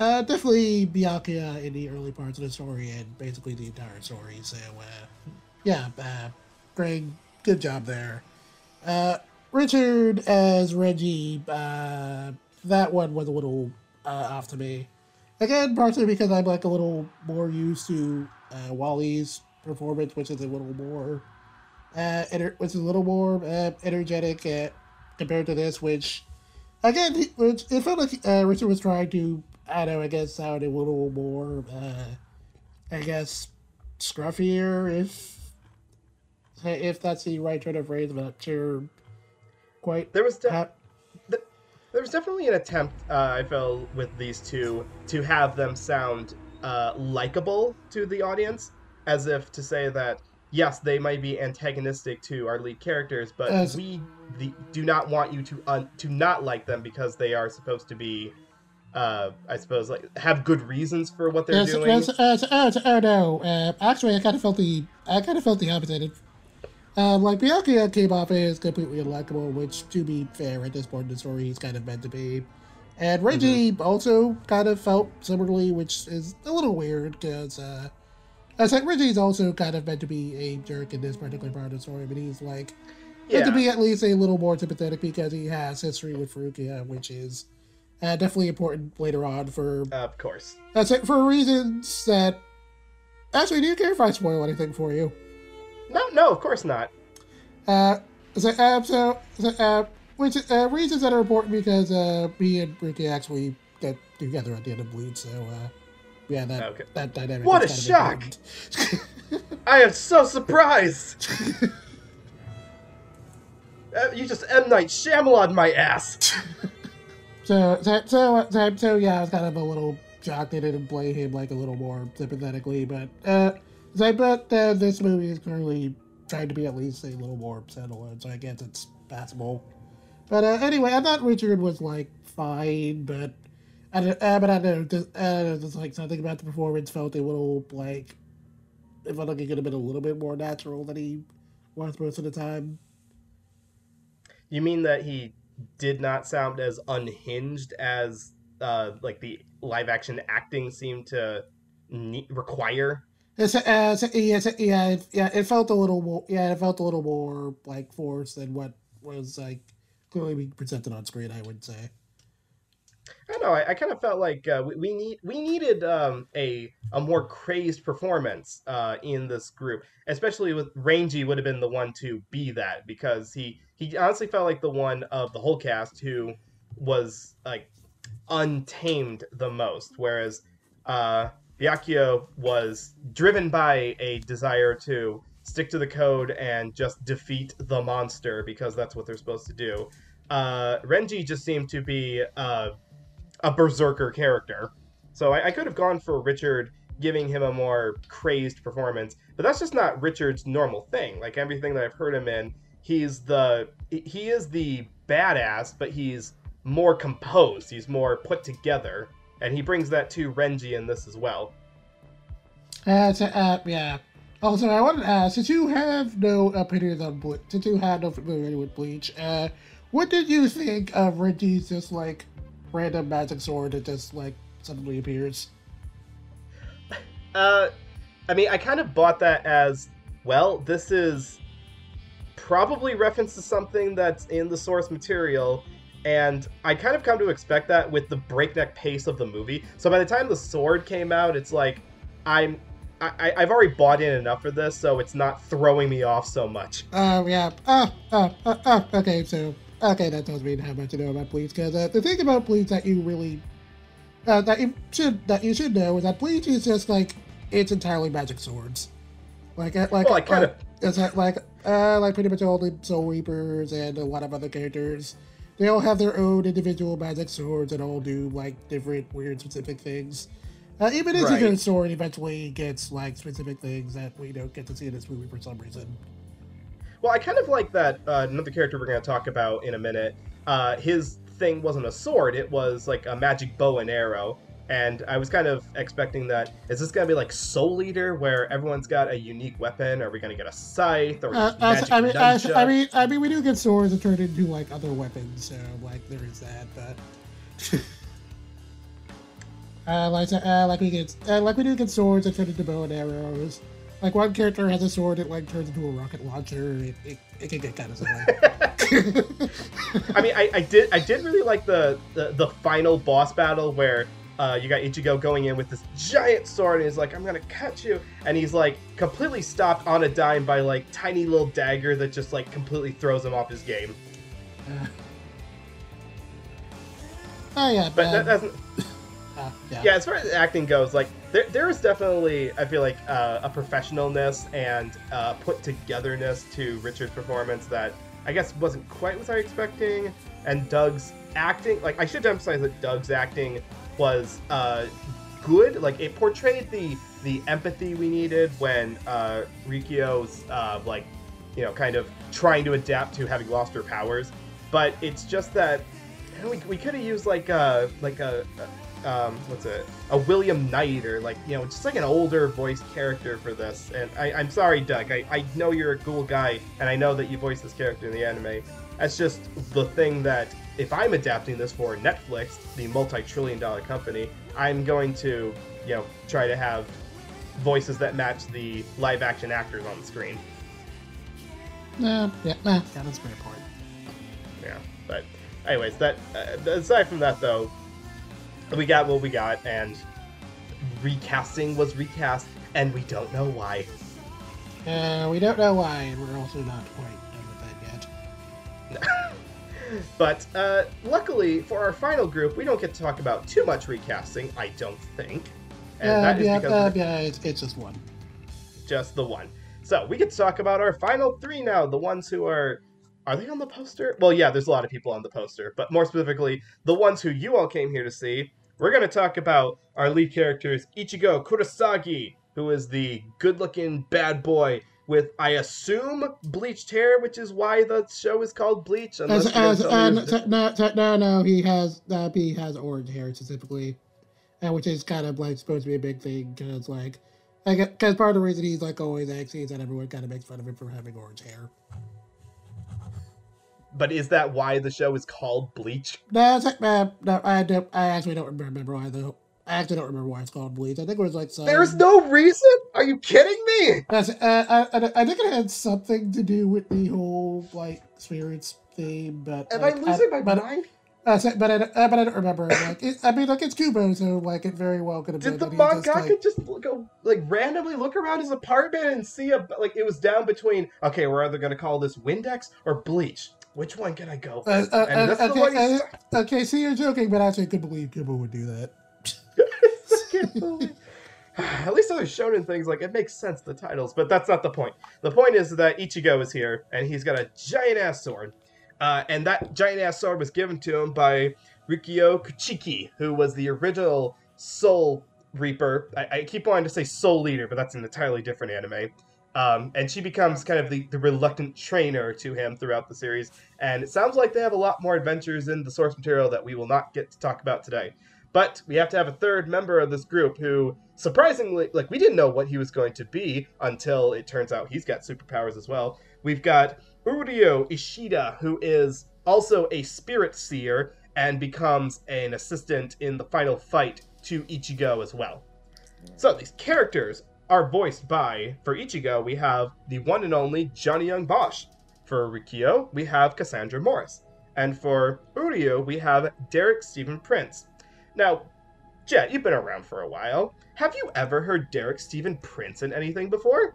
uh, definitely Byakuya in the early parts of the story and basically the entire story. So, uh, yeah, uh, Greg, good job there. Uh... Richard as Renji, uh, that one was a little uh, off to me. Again, partially because I'm like a little more used to uh, Wally's performance, which is a little more, uh, which is a little more uh, energetic uh, compared to this. Which, again, which it felt like uh, Richard was trying to, I don't know, I guess sound a little more, uh, I guess, scruffier, if if that's the right turn of phrase, but I'm sure. Quite there was de uh, th there was definitely an attempt uh, I felt with these two to have them sound uh, likable to the audience, as if to say that yes, they might be antagonistic to our lead characters, but as, we the, do not want you to un to not like them because they are supposed to be, uh, I suppose, like have good reasons for what they're as, doing. As, as, as, oh no! Uh, actually, I kind of felt the I kind of felt the opposite. Um, like, Byakuya came off as completely unlikable, which, to be fair, at this point in the story, he's kind of meant to be. And Renji mm-hmm. also kind of felt similarly, which is a little weird, because, uh, I said Renji's also kind of meant to be a jerk in this particular part of the story, but he's, like, yeah. meant to be at least a little more sympathetic because he has history with Rukia, which is uh, definitely important later on for... Uh, of course. That's it, for reasons that... Actually, do you care if I spoil anything for you? No, no, of course not. Uh, so, uh, so, uh, which, uh, reasons that are important because, uh, me and Rukia actually get together at the end of Bleach, so, uh, yeah, that, okay. that dynamic. What a shock! I am so surprised! uh, you just M. Night Shyamalan my ass! so, so, so, so, so, yeah, I was kind of a little shocked they didn't play him, like, a little more sympathetically, but, uh, so I bet uh, this movie is clearly trying to be at least a little more settled, so I guess it's passable. But uh, anyway, I thought Richard was, like, fine, but I don't, uh, but I don't know, just, I don't know, just, like, something about the performance felt a little, like, it felt like it could have been a little bit more natural than he was most of the time. You mean that he did not sound as unhinged as, uh, like, the live-action acting seemed to ne require? It's, uh, it's, yeah, it's, yeah, it, yeah. It felt a little more, yeah, it felt a little more like forced than what was like clearly being presented on screen. I would say. I don't know. I, I kind of felt like uh, we, we need we needed um, a a more crazed performance uh, in this group, especially with Renji would have been the one to be that because he he honestly felt like the one of the whole cast who was like untamed the most, whereas. Uh, Byakuya was driven by a desire to stick to the code and just defeat the monster because that's what they're supposed to do. Uh, Renji just seemed to be uh, a berserker character. So I, I could have gone for Richard giving him a more crazed performance, but that's just not Richard's normal thing. Like everything that I've heard him in, he's the, he is the badass, but he's more composed. He's more put together. And he brings that to Renji in this as well. Uh, so, uh, yeah. Also, I wanted to ask, since you have no opinions on Bleach, since you have no familiarity with Bleach, uh, what did you think of Renji's just, like, random magic sword that just, like, suddenly appears? Uh, I mean, I kind of bought that as, well, this is probably reference to something that's in the source material, and I kind of come to expect that with the breakneck pace of the movie. So by the time the sword came out, it's like, I'm, I, I've already bought in enough for this, so it's not throwing me off so much. Oh, uh, yeah. Oh, oh, oh, oh, okay, so, okay, that tells me how much you know about Bleach, because uh, the thing about Bleach that you really uh, that you should that you should know is that Bleach is just like it's entirely magic swords, like like well, I kind of it's like like uh, like pretty much all the Soul Reapers and a lot of other characters. They all have their own individual magic swords and all do like different weird specific things. Uh, even Ichigo's right. sword eventually gets like specific things that we don't get to see in this movie for some reason. Well, I kind of like that uh, another character we're going to talk about in a minute. Uh, his thing wasn't a sword; it was like a magic bow and arrow. And I was kind of expecting that. Is this going to be like Soul Eater, where everyone's got a unique weapon? Are we going to get a scythe or uh, magic I mean, nunchuck? I mean, I mean, we do get swords that turn into like other weapons, so like there is that. But uh, like, uh, like we get, uh, like we do get swords that turn into bow and arrows. Like one character has a sword that like turns into a rocket launcher. It it, it can get kind of silly. I mean, I, I did I did really like the the, the final boss battle where uh, you got Ichigo going in with this giant sword and he's like, I'm gonna cut you, and he's like completely stopped on a dime by like tiny little dagger that just like completely throws him off his game. Uh, oh yeah, but um, that doesn't. Uh, yeah. yeah, as far as acting goes, like there, there is definitely, I feel like, uh, a professionalness and uh, put togetherness to Richard's performance that I guess wasn't quite what I was expecting. And Doug's acting, like I should emphasize that Doug's acting was uh, good. Like it portrayed the the empathy we needed when uh, Rikio's uh, like, you know, kind of trying to adapt to having lost her powers. But it's just that we we could have used like a like a. a Um, what's it? A William Knight or like, you know, just like an older voice character for this. And I, I'm sorry, Doug. I, I know you're a cool guy, and I know that you voiced this character in the anime. That's just the thing that if I'm adapting this for Netflix, the multi-trillion dollar company, I'm going to, you know, try to have voices that match the live action actors on the screen. Uh, yeah, nah, yeah, that's a great point. Yeah, but anyways, that uh, aside from that though, we got what we got, and recasting was recast, and we don't know why. Uh, we don't know why, and we're also not quite done with that yet. But uh, luckily, for our final group, we don't get to talk about too much recasting, I don't think. And uh, that is yeah, because uh, the... yeah it's, it's just one. Just the one. So, we get to talk about our final three now, the ones who are... Are they on the poster? Well, yeah, there's a lot of people on the poster, but more specifically, the ones who you all came here to see. We're going to talk about our lead characters, Ichigo Kurosaki, who is the good-looking bad boy with, I assume, bleached hair, which is why the show is called Bleach. As, as, um, so, no, so, no, no, he has uh, he has orange hair specifically, uh, which is kind of like supposed to be a big thing because, like, because part of the reason he's like always angsty is that everyone kind of makes fun of him for having orange hair. But is that why the show is called Bleach? No, it's like, uh, no, I don't. I actually don't remember why the. I actually don't remember why it's called Bleach. I think it was like some. There's no reason. Are you kidding me? Uh, I, I, I think it had something to do with the whole like spirits theme, but. Am like, I losing I, my but, mind? Uh, so, but I, uh, but I don't remember. Like, it, I mean, like it's Kubo, so like it very well could have been. Did the mangaka just, like, just go like randomly look around his apartment and see a like it was down between okay, we're either going to call this Windex or Bleach. Which one can I go? Uh, uh, and that's uh, okay, the one uh, okay, see, you're joking, but actually, I could believe Kibble would do that. At least other shonen things, like, it makes sense, the titles, but that's not the point. The point is that Ichigo is here, and he's got a giant-ass sword. Uh, and that giant-ass sword was given to him by Rukia Kuchiki, who was the original Soul Reaper. I, I keep wanting to say Soul Leader, but that's an entirely different anime. Um, and she becomes kind of the, the reluctant trainer to him throughout the series. And it sounds like they have a lot more adventures in the source material that we will not get to talk about today. But we have to have a third member of this group who, surprisingly, like, we didn't know what he was going to be until it turns out he's got superpowers as well. We've got Uryu Ishida, who is also a spirit seer and becomes an assistant in the final fight to Ichigo as well. So these characters are voiced by, for Ichigo, we have the one and only Johnny Yong Bosch. For Rikio, we have Cassandra Morris. And for Uryu, we have Derek Stephen Prince. Now, Jet, you've been around for a while. Have you ever heard Derek Stephen Prince in anything before?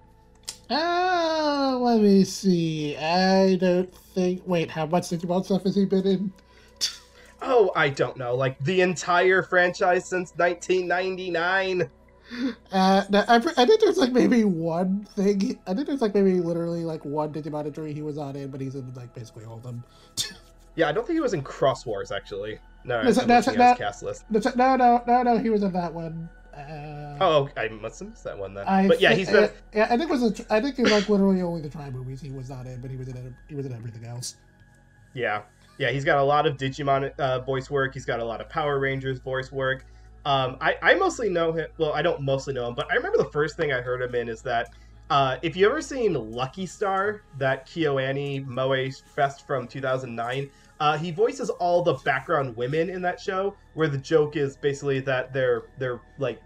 Uh, let me see. I don't think... Wait, how much Digimon stuff has he been in? oh, I don't know, like the entire franchise since nineteen ninety-nine. Uh, no, I, I think there's like maybe one thing. I think there's like maybe literally like one Digimon entry he was on in, but he's in like basically all of them. Yeah, I don't think he was in Cross Wars actually. No, no, no, no, no, no, no, he was in that one. Uh, oh, I must have missed that one then. I but yeah, he's been. Yeah, I think it was. A, I think it was like literally only the Tri movies he was not in, but he was in. He was in everything else. Yeah, yeah, he's got a lot of Digimon uh, voice work. He's got a lot of Power Rangers voice work. Um, I, I mostly know him, well, I don't mostly know him, but I remember the first thing I heard him in is that, uh, if you've ever seen Lucky Star, that KyoAni Moe Fest from two thousand nine, uh, he voices all the background women in that show, where the joke is basically that they're, they're like,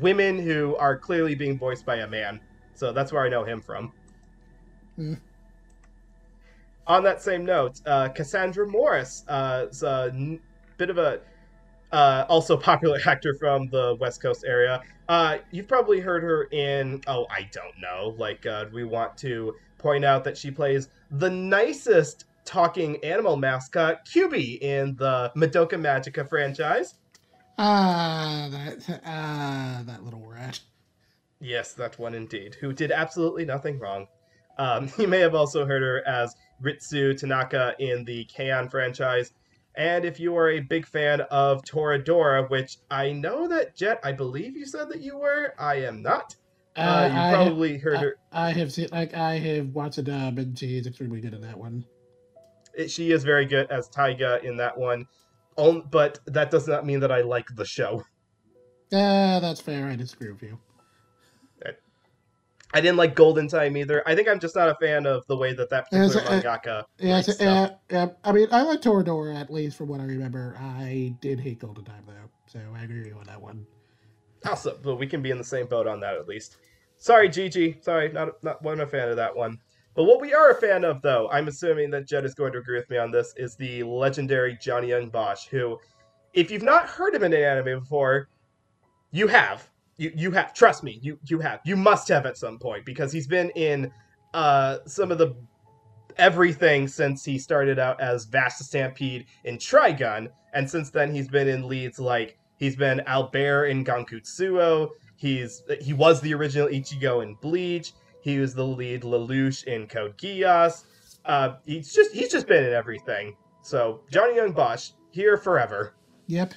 women who are clearly being voiced by a man. So that's where I know him from. Mm. On that same note, uh, Cassandra Morris uh, is a n bit of a... Uh, also popular actor from the West Coast area. Uh, you've probably heard her in, oh, I don't know. Like, uh, we want to point out that she plays the nicest talking animal mascot, Kyuubi, in the Madoka Magica franchise. Ah, uh, that, uh, that little rat. Yes, that one indeed, who did absolutely nothing wrong. Um, you may have also heard her as Ritsu Tanaka in the K-On! Franchise. And if you are a big fan of Toradora, which I know that, Jet, I believe you said that you were. I am not. Uh, uh, you I probably have, heard I, her. I have seen, like, I have watched a dub, and she is extremely good in that one. It, she is very good as Taiga in that one, um, but that does not mean that I like the show. Yeah, uh, that's fair. I disagree with you. I, I didn't like Golden Time either. I think I'm just not a fan of the way that that particular uh, mangaka. Uh, yeah, uh, yeah, I mean, I like Toradora, at least from what I remember. I did hate Golden Time, though, so I agree with you on that one. Awesome, but we can be in the same boat on that, at least. Sorry, Gigi. Sorry, not, not wasn't a fan of that one. But what we are a fan of, though, I'm assuming that Jed is going to agree with me on this, is the legendary Johnny Yong Bosch, who, if you've not heard him in an anime before, you have. You you have, trust me, you you have. You must have at some point, because he's been in uh, some of the everything since he started out as Vash the Stampede in Trigun, and since then he's been in leads like, he's been Albert in Gankutsuo, he's, he was the original Ichigo in Bleach, he was the lead Lelouch in Code Geass, uh, he's just, he's just been in everything. So, Johnny Yong Bosch, here forever. Yep.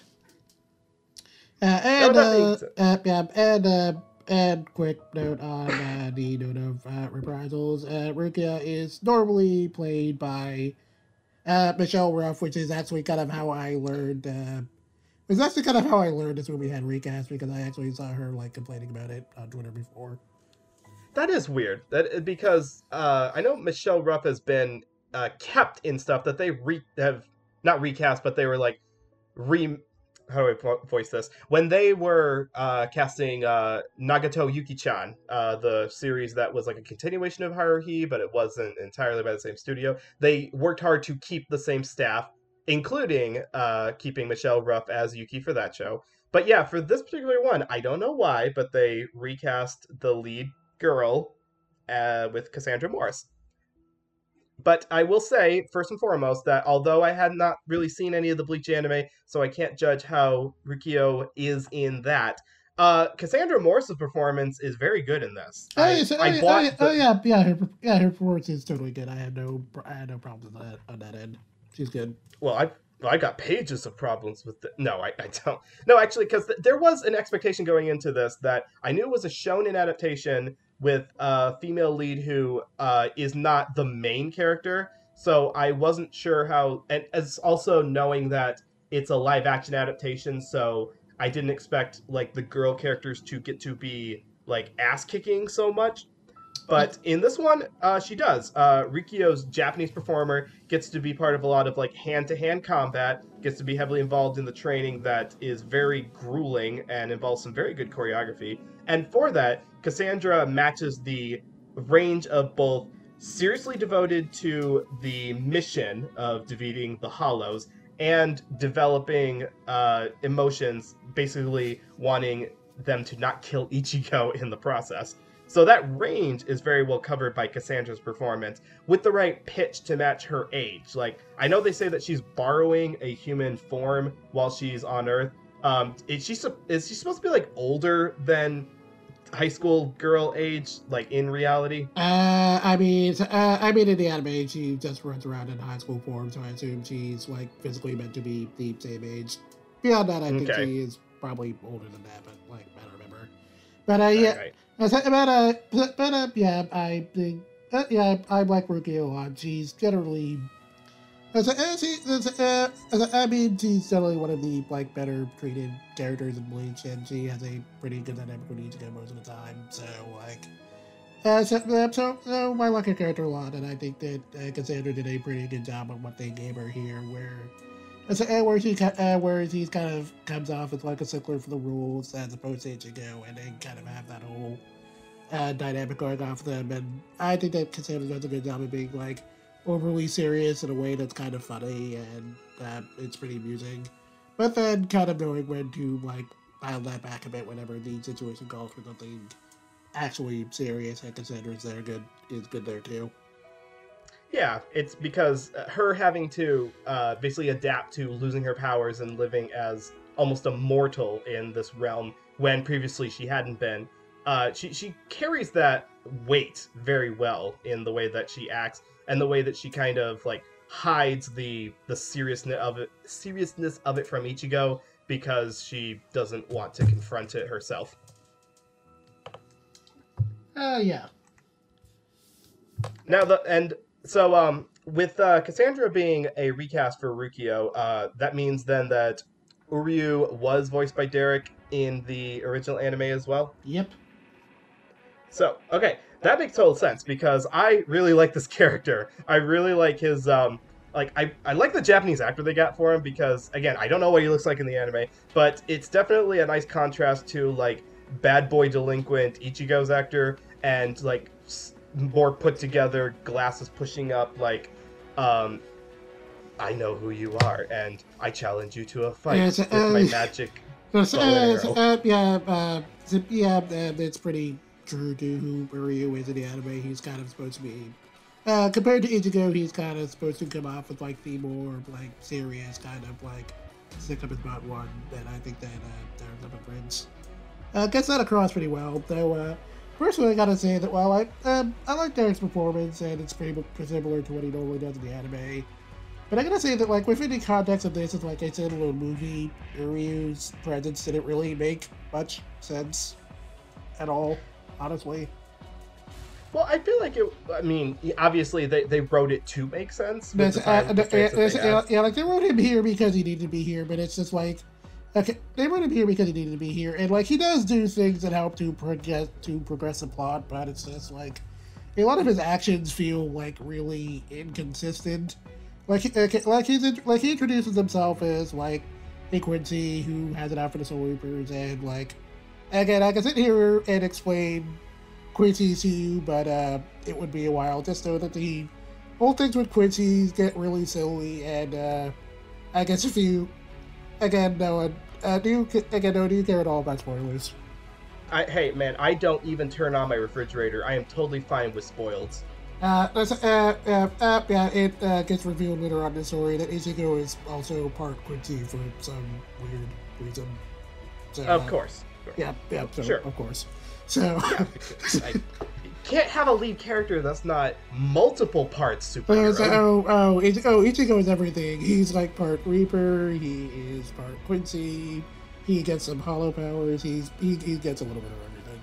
Uh, and, no, uh, uh, yeah, and, uh, and quick note on uh, the note of uh, reprisals. Uh, Rukia is normally played by uh, Michelle Ruff, which is actually kind of how I learned. Uh, it was actually kind of how I learned this movie had recast, because I actually saw her like complaining about it on Twitter before. That is weird. That because uh, I know Michelle Ruff has been uh, kept in stuff that they re have not recast, but they were like re. How do I voice this? When they were uh, casting uh, Nagato Yuki-chan, uh, the series that was like a continuation of Haruhi, but it wasn't entirely by the same studio, they worked hard to keep the same staff, including uh, keeping Michelle Ruff as Yuki for that show. But yeah, for this particular one, I don't know why, but they recast the lead girl uh, with Cassandra Morris. But I will say, first and foremost, that although I had not really seen any of the Bleach anime, so I can't judge how Rukia is in that, uh, Cassandra Morris' performance is very good in this. Oh, I, so, I oh, bought oh, the... oh yeah, yeah, her, yeah, her performance is totally good. I had no, I had no problems on that, on that end. She's good. Well, I, well, I got pages of problems with the... No, I, I don't. No, actually, because th there was an expectation going into this that I knew it was a shonen adaptation, with a female lead who uh, is not the main character. So I wasn't sure how... And as also knowing that it's a live-action adaptation, so I didn't expect, like, the girl characters to get to be, like, ass-kicking so much. But in this one, uh, she does. Uh, Rikio's Japanese performer gets to be part of a lot of, like, hand-to-hand combat, gets to be heavily involved in the training that is very grueling and involves some very good choreography. And for that, Cassandra matches the range of both seriously devoted to the mission of defeating the Hollows and developing uh, emotions, basically wanting them to not kill Ichigo in the process. So that range is very well covered by Cassandra's performance, with the right pitch to match her age. Like, I know they say that she's borrowing a human form while she's on Earth. Um, is she is she supposed to be, like, older than high school girl age, like, in reality? Uh, I mean, uh, I mean, in the anime, she just runs around in high school form, so I assume she's, like, physically meant to be the same age. Beyond that, I think okay. she is probably older than that, but, like, I don't remember. But, uh, yeah... Right. But, uh, but uh, yeah, I think, uh, yeah, I, I like Rukia a lot. She's generally, as a, as a, as a, uh, as a, I mean, she's generally one of the, like, better treated characters in Bleach, and she has a pretty good dynamic with Ichigo most of the time, so, like, uh, so, uh, so, so I like her character a lot, and I think that uh, Cassandra did a pretty good job on what they gave her here, where, as a, uh, where she, uh, where she kind of comes off as, like, a stickler for the rules as opposed to Ichigo, and they kind of have that whole Uh, dynamic going off them, and I think that Cassandra does a good job of being, like, overly serious in a way that's kind of funny, and uh, it's pretty amusing, but then kind of knowing when to, like, dial that back a bit whenever the situation calls for something actually serious, and Cassandra's there good is good there too. Yeah, it's because her having to uh, basically adapt to losing her powers and living as almost a mortal in this realm when previously she hadn't been. Uh, she, she carries that weight very well in the way that she acts and the way that she kind of, like, hides the the seriousness of it seriousness of it from Ichigo because she doesn't want to confront it herself. Uh, yeah. Now the and so um with uh, Cassandra being a recast for Rukia, uh, that means then that Uryu was voiced by Derek in the original anime as well. Yep. So, okay, that makes total sense, because I really like this character. I really like his, um, like, I, I like the Japanese actor they got for him, because, again, I don't know what he looks like in the anime, but it's definitely a nice contrast to, like, bad boy delinquent Ichigo's actor, and, like, more put-together glasses pushing up, like, um, I know who you are, and I challenge you to a fight yes, with uh, my magic uh, bow and arrow. Yeah, uh, yeah, it's pretty... Drew to who Uryu is in the anime, he's kind of supposed to be, uh, compared to Ichigo, he's kind of supposed to come off with, like, the more, like, serious kind of, like, stick up his butt one, and I think that, uh, Derek Stephen Prince, uh, gets that across pretty well, though, uh, personally I gotta say that while I, um, I like Derek's performance, and it's pretty similar to what he normally does in the anime, but I gotta say that, like, within the context of this, it's like I said, a little movie, Uryu's presence didn't really make much sense at all. Honestly. Well, I feel like it, I mean, obviously they, they wrote it to make sense. Uh, uh, uh, yeah, like they wrote him here because he needed to be here, but it's just like, okay, they wrote him here because he needed to be here, and like he does do things that help to progress, to progress the plot, but it's just like, a lot of his actions feel like really inconsistent. Like, okay, like, he's, like he introduces himself as like a Quincy who has it out for the Soul Reapers, and like, again, I can sit here and explain Quincy to you, but uh, it would be a while. Just know that the whole things with Quincy's get really silly, and uh, I guess if you, again, no one, uh, do you, again, no, do you care at all about spoilers? I, hey, man, I don't even turn on my refrigerator. I am totally fine with spoils. Uh, uh, uh, uh yeah, it uh, gets revealed later on in the story that Ichigo is also part Quincy for some weird reason. So, of uh, course. Yeah, yeah, so, sure, of course. So yeah, I, you can't have a lead character that's not multiple parts superhero. So, oh, oh, Ichigo, oh, Ichigo is everything. He's like part Reaper. He is part Quincy. He gets some hollow powers. He's he, he gets a little bit of everything.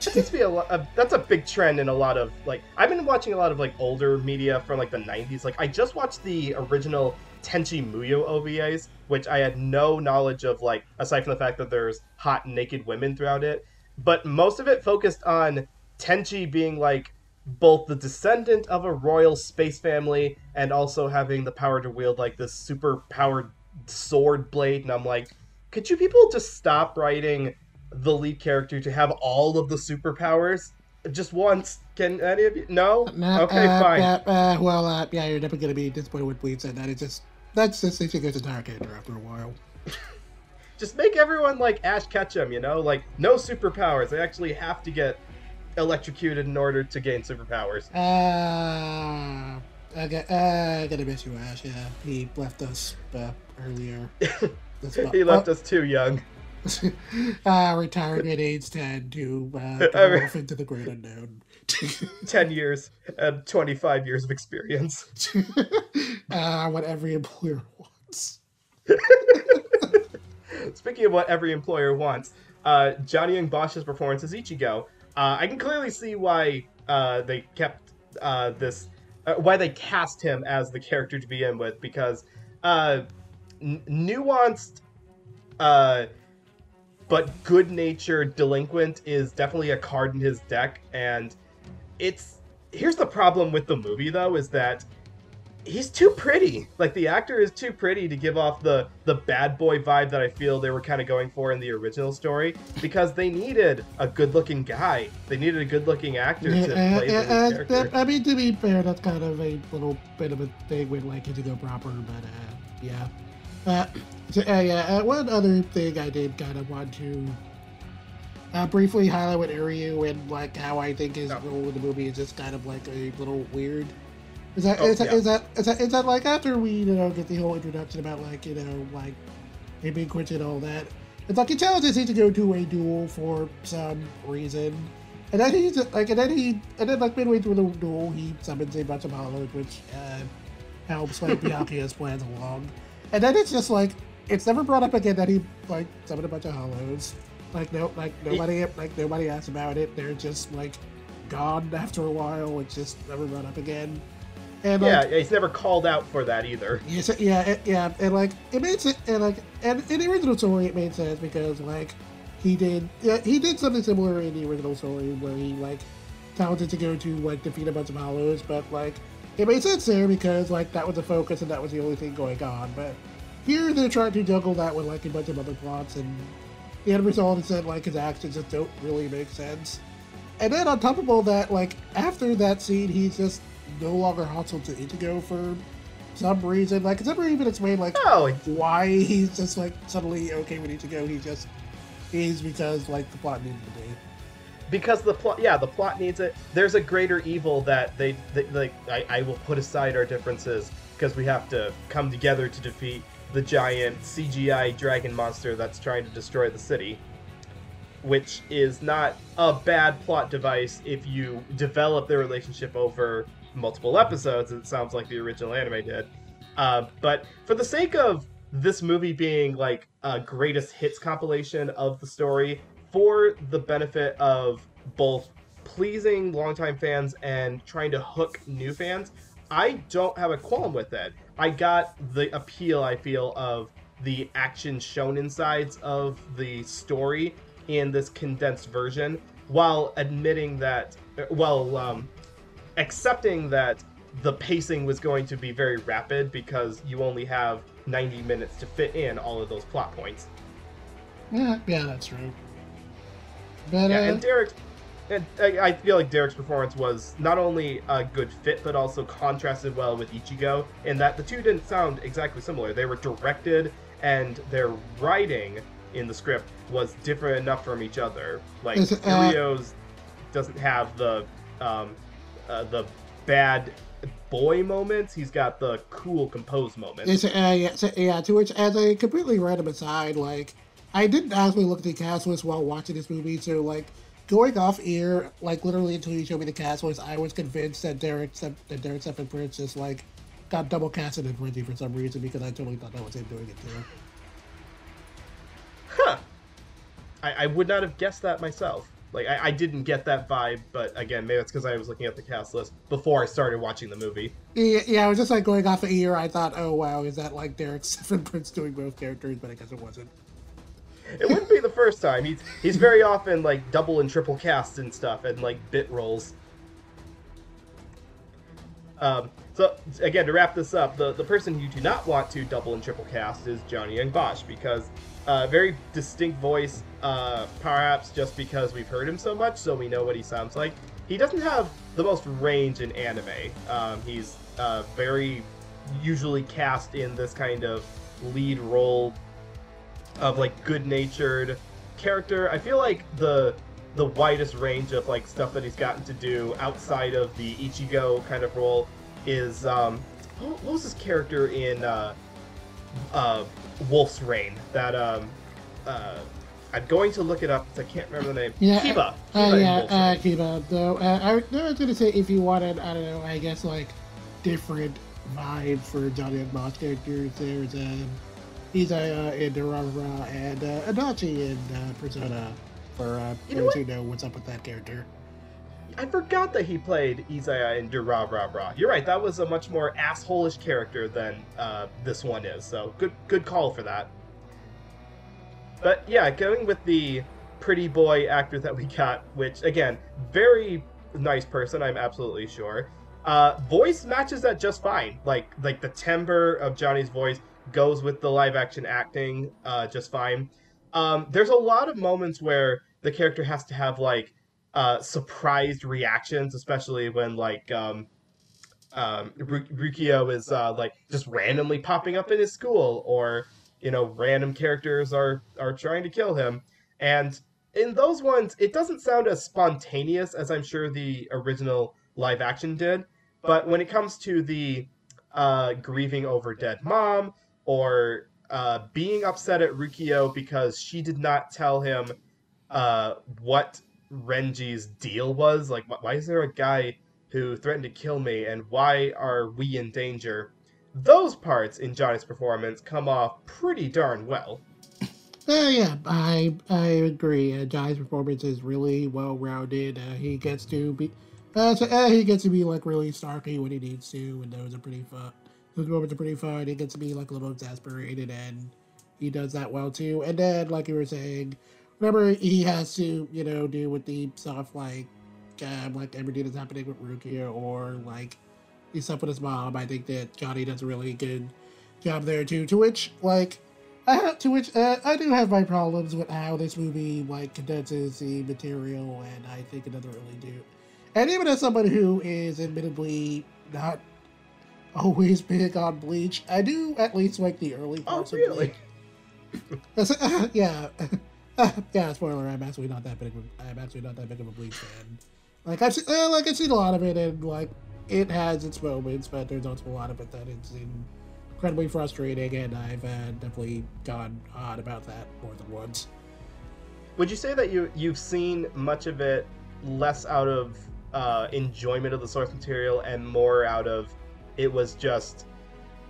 That seems to be a lot. Of, that's a big trend in a lot of like. I've been watching a lot of like older media from like the nineties. Like I just watched the original Tenchi Muyo O V As, which I had no knowledge of, like, aside from the fact that there's hot naked women throughout it. But most of it focused on Tenchi being, like, both the descendant of a royal space family and also having the power to wield, like, this super-powered sword blade. And I'm like, could you people just stop writing the lead character to have all of the superpowers? Just once. Can any of you? No? Nah, okay, uh, fine. Uh, uh, well, uh, yeah, you're never going to be disappointed with Bleach and that. It's just... That's just the Ichigo's entire character after a while. Just make everyone like Ash Ketchum, you know? Like, no superpowers. They actually have to get electrocuted in order to gain superpowers. Ah, uh, I got, uh, I gotta bet you Ash. Yeah, he left us uh, earlier. he left oh. us too young. uh, retired at age ten to uh, go I mean, off into the great unknown. ten years and twenty-five years of experience. uh, what every employer wants. Speaking of what every employer wants, uh, Johnny Yong Bosch's performance as Ichigo. Uh, I can clearly see why uh, they kept uh, this, uh, why they cast him as the character to begin with, because uh, n nuanced, uh, but good-natured delinquent is definitely a card in his deck, and it's here's the problem with the movie though, is that he's too pretty. Like, the actor is too pretty to give off the the bad boy vibe that I feel they were kind of going for in the original story, because they needed a good-looking guy. They needed a good-looking actor yeah, to uh, play uh, the uh, character. That, I mean, to be fair, that's kind of a little bit of a thing with like Ichigo proper, but uh, yeah. Uh, so, uh, yeah. Uh, one other thing I did kind of want to uh, briefly highlight with Uryu and like how I think his oh. role in the movie is just kind of like a little weird. Is that, oh, is, that, yeah. is, that, is that is that like after we you know get the whole introduction about like you know like him being quit and all that? It's like he challenges him to go to a duel for some reason, and then he's like and then he and then like midway through the duel he summons a bunch of hollows, which uh, helps like Byakuya's plans along, and then it's just like it's never brought up again that he like summoned a bunch of hollows. Like no like nobody it, like nobody asks about it. They're just like gone after a while. It's just never brought up again. And yeah, like, he's never called out for that either. Yeah, yeah, yeah, and like it made sense, and like and in the original story it made sense because like he did, yeah, he did something similar in the original story where he like talented to go to like defeat a bunch of hollows, but like it made sense there because like that was the focus and that was the only thing going on. But here they're trying to juggle that with like a bunch of other plots, and the end result is that like his actions just don't really make sense. And then on top of all that, like after that scene, he's just no longer hostile to Ichigo for some reason. Like, it's never even explained, like, oh, why he's just, like, suddenly okay with Ichigo. He just is because, like, the plot needed to be. Because the plot, yeah, the plot needs it. There's a greater evil that they, they like, I, I will put aside our differences because we have to come together to defeat the giant C G I dragon monster that's trying to destroy the city. Which is not a bad plot device if you develop their relationship over multiple episodes, it sounds like the original anime did. Uh, but for the sake of this movie being like a greatest hits compilation of the story, for the benefit of both pleasing longtime fans and trying to hook new fans, I don't have a qualm with it. I got the appeal, I feel, of the action shonen sides of the story in this condensed version, while admitting that, while um, accepting that the pacing was going to be very rapid because you only have ninety minutes to fit in all of those plot points. Yeah, yeah, that's true. But, yeah, uh... and Derek, and I, I feel like Derek's performance was not only a good fit, but also contrasted well with Ichigo, in that the two didn't sound exactly similar. They were directed, and their writing in the script was different enough from each other. Like, Uryo's uh, doesn't have the um, uh, the bad boy moments. He's got the cool composed moments. Uh, yeah, so, yeah, to which, as a completely random aside, like, I didn't actually look at the cast list while watching this movie, so, like, going off air, like, literally until you showed me the cast list, I was convinced that Derek, that Derek Stephen Prince just, like, got double casted in Renji for some reason, because I totally thought that was him doing it, too. Huh. I, I would not have guessed that myself. Like, I, I didn't get that vibe, but again, maybe it's because I was looking at the cast list before I started watching the movie. Yeah, yeah, I was just, like, going off the ear. I thought, oh, wow, is that, like, Derek Stephen Prince doing both characters? But I guess it wasn't. It wouldn't be the first time. He's, he's very often, like, double and triple cast and stuff and, like, bit roles. Um, so, again, to wrap this up, the, the person you do not want to double and triple cast is Johnny Yong Bosch, because... Uh, very distinct voice, uh, perhaps just because we've heard him so much, so we know what he sounds like. He doesn't have the most range in anime. Um, he's uh, very usually cast in this kind of lead role of, like, good-natured character. I feel like the the widest range of like stuff that he's gotten to do outside of the Ichigo kind of role is um, what was his character in uh, uh, Wolf's Rain? That um, uh, I'm going to look it up because I can't remember the name. Yeah, Kiba. Kiba uh, yeah, uh, Kiba. Though uh, I, no, I was gonna say if you wanted, I don't know, I guess like different vibe for Johnny and Bosch characters, there's um, Izaya and Urahara and uh, Adachi in uh, Persona. For uh, you know, what? Know what's up with that character. I forgot that he played Izaya in Durarara. You're right, that was a much more asshole-ish character than uh, this one is, so good good call for that. But yeah, going with the pretty boy actor that we got, which, again, very nice person, I'm absolutely sure. Uh, voice matches that just fine. Like, like the timbre of Johnny's voice goes with the live-action acting uh, just fine. Um, there's a lot of moments where the character has to have, like, uh, surprised reactions, especially when, like, um, um, Rukia is, uh, like, just randomly popping up in his school, or, you know, random characters are, are trying to kill him. And in those ones, it doesn't sound as spontaneous as I'm sure the original live action did, but when it comes to the uh, grieving over dead mom, or... Uh, being upset at Rukia because she did not tell him uh, what Renji's deal was. Like, why is there a guy who threatened to kill me, and why are we in danger? Those parts in Johnny's performance come off pretty darn well. Uh, yeah, I I agree. Uh, Johnny's performance is really well-rounded. Uh, he gets to be uh, so, uh, he gets to be like really snarky when he needs to, and those are pretty fun. Those moments are pretty fun. He gets to be like a little exasperated, and he does that well too. And then, like you were saying, remember he has to, you know, deal with the stuff like, um, like everything that's happening with Rukia, or like the stuff with his mom. I think that Johnny does a really good job there too. To which, like, I have, to which uh, I do have my problems with how this movie like condenses the material, and I think it doesn't really do. And even as someone who is admittedly not always big on Bleach, I do at least like the early parts. Oh, really? Of Bleach. uh, yeah, uh, yeah. Spoiler: I'm actually not that big. Of, I'm actually not that big of a Bleach fan. Like I've seen, uh, like I've seen a lot of it, and like it has its moments, but there's also a lot of it that it's incredibly frustrating, and I've uh, definitely gone on about that more than once. Would you say that you you've seen much of it less out of uh, enjoyment of the source material and more out of it was just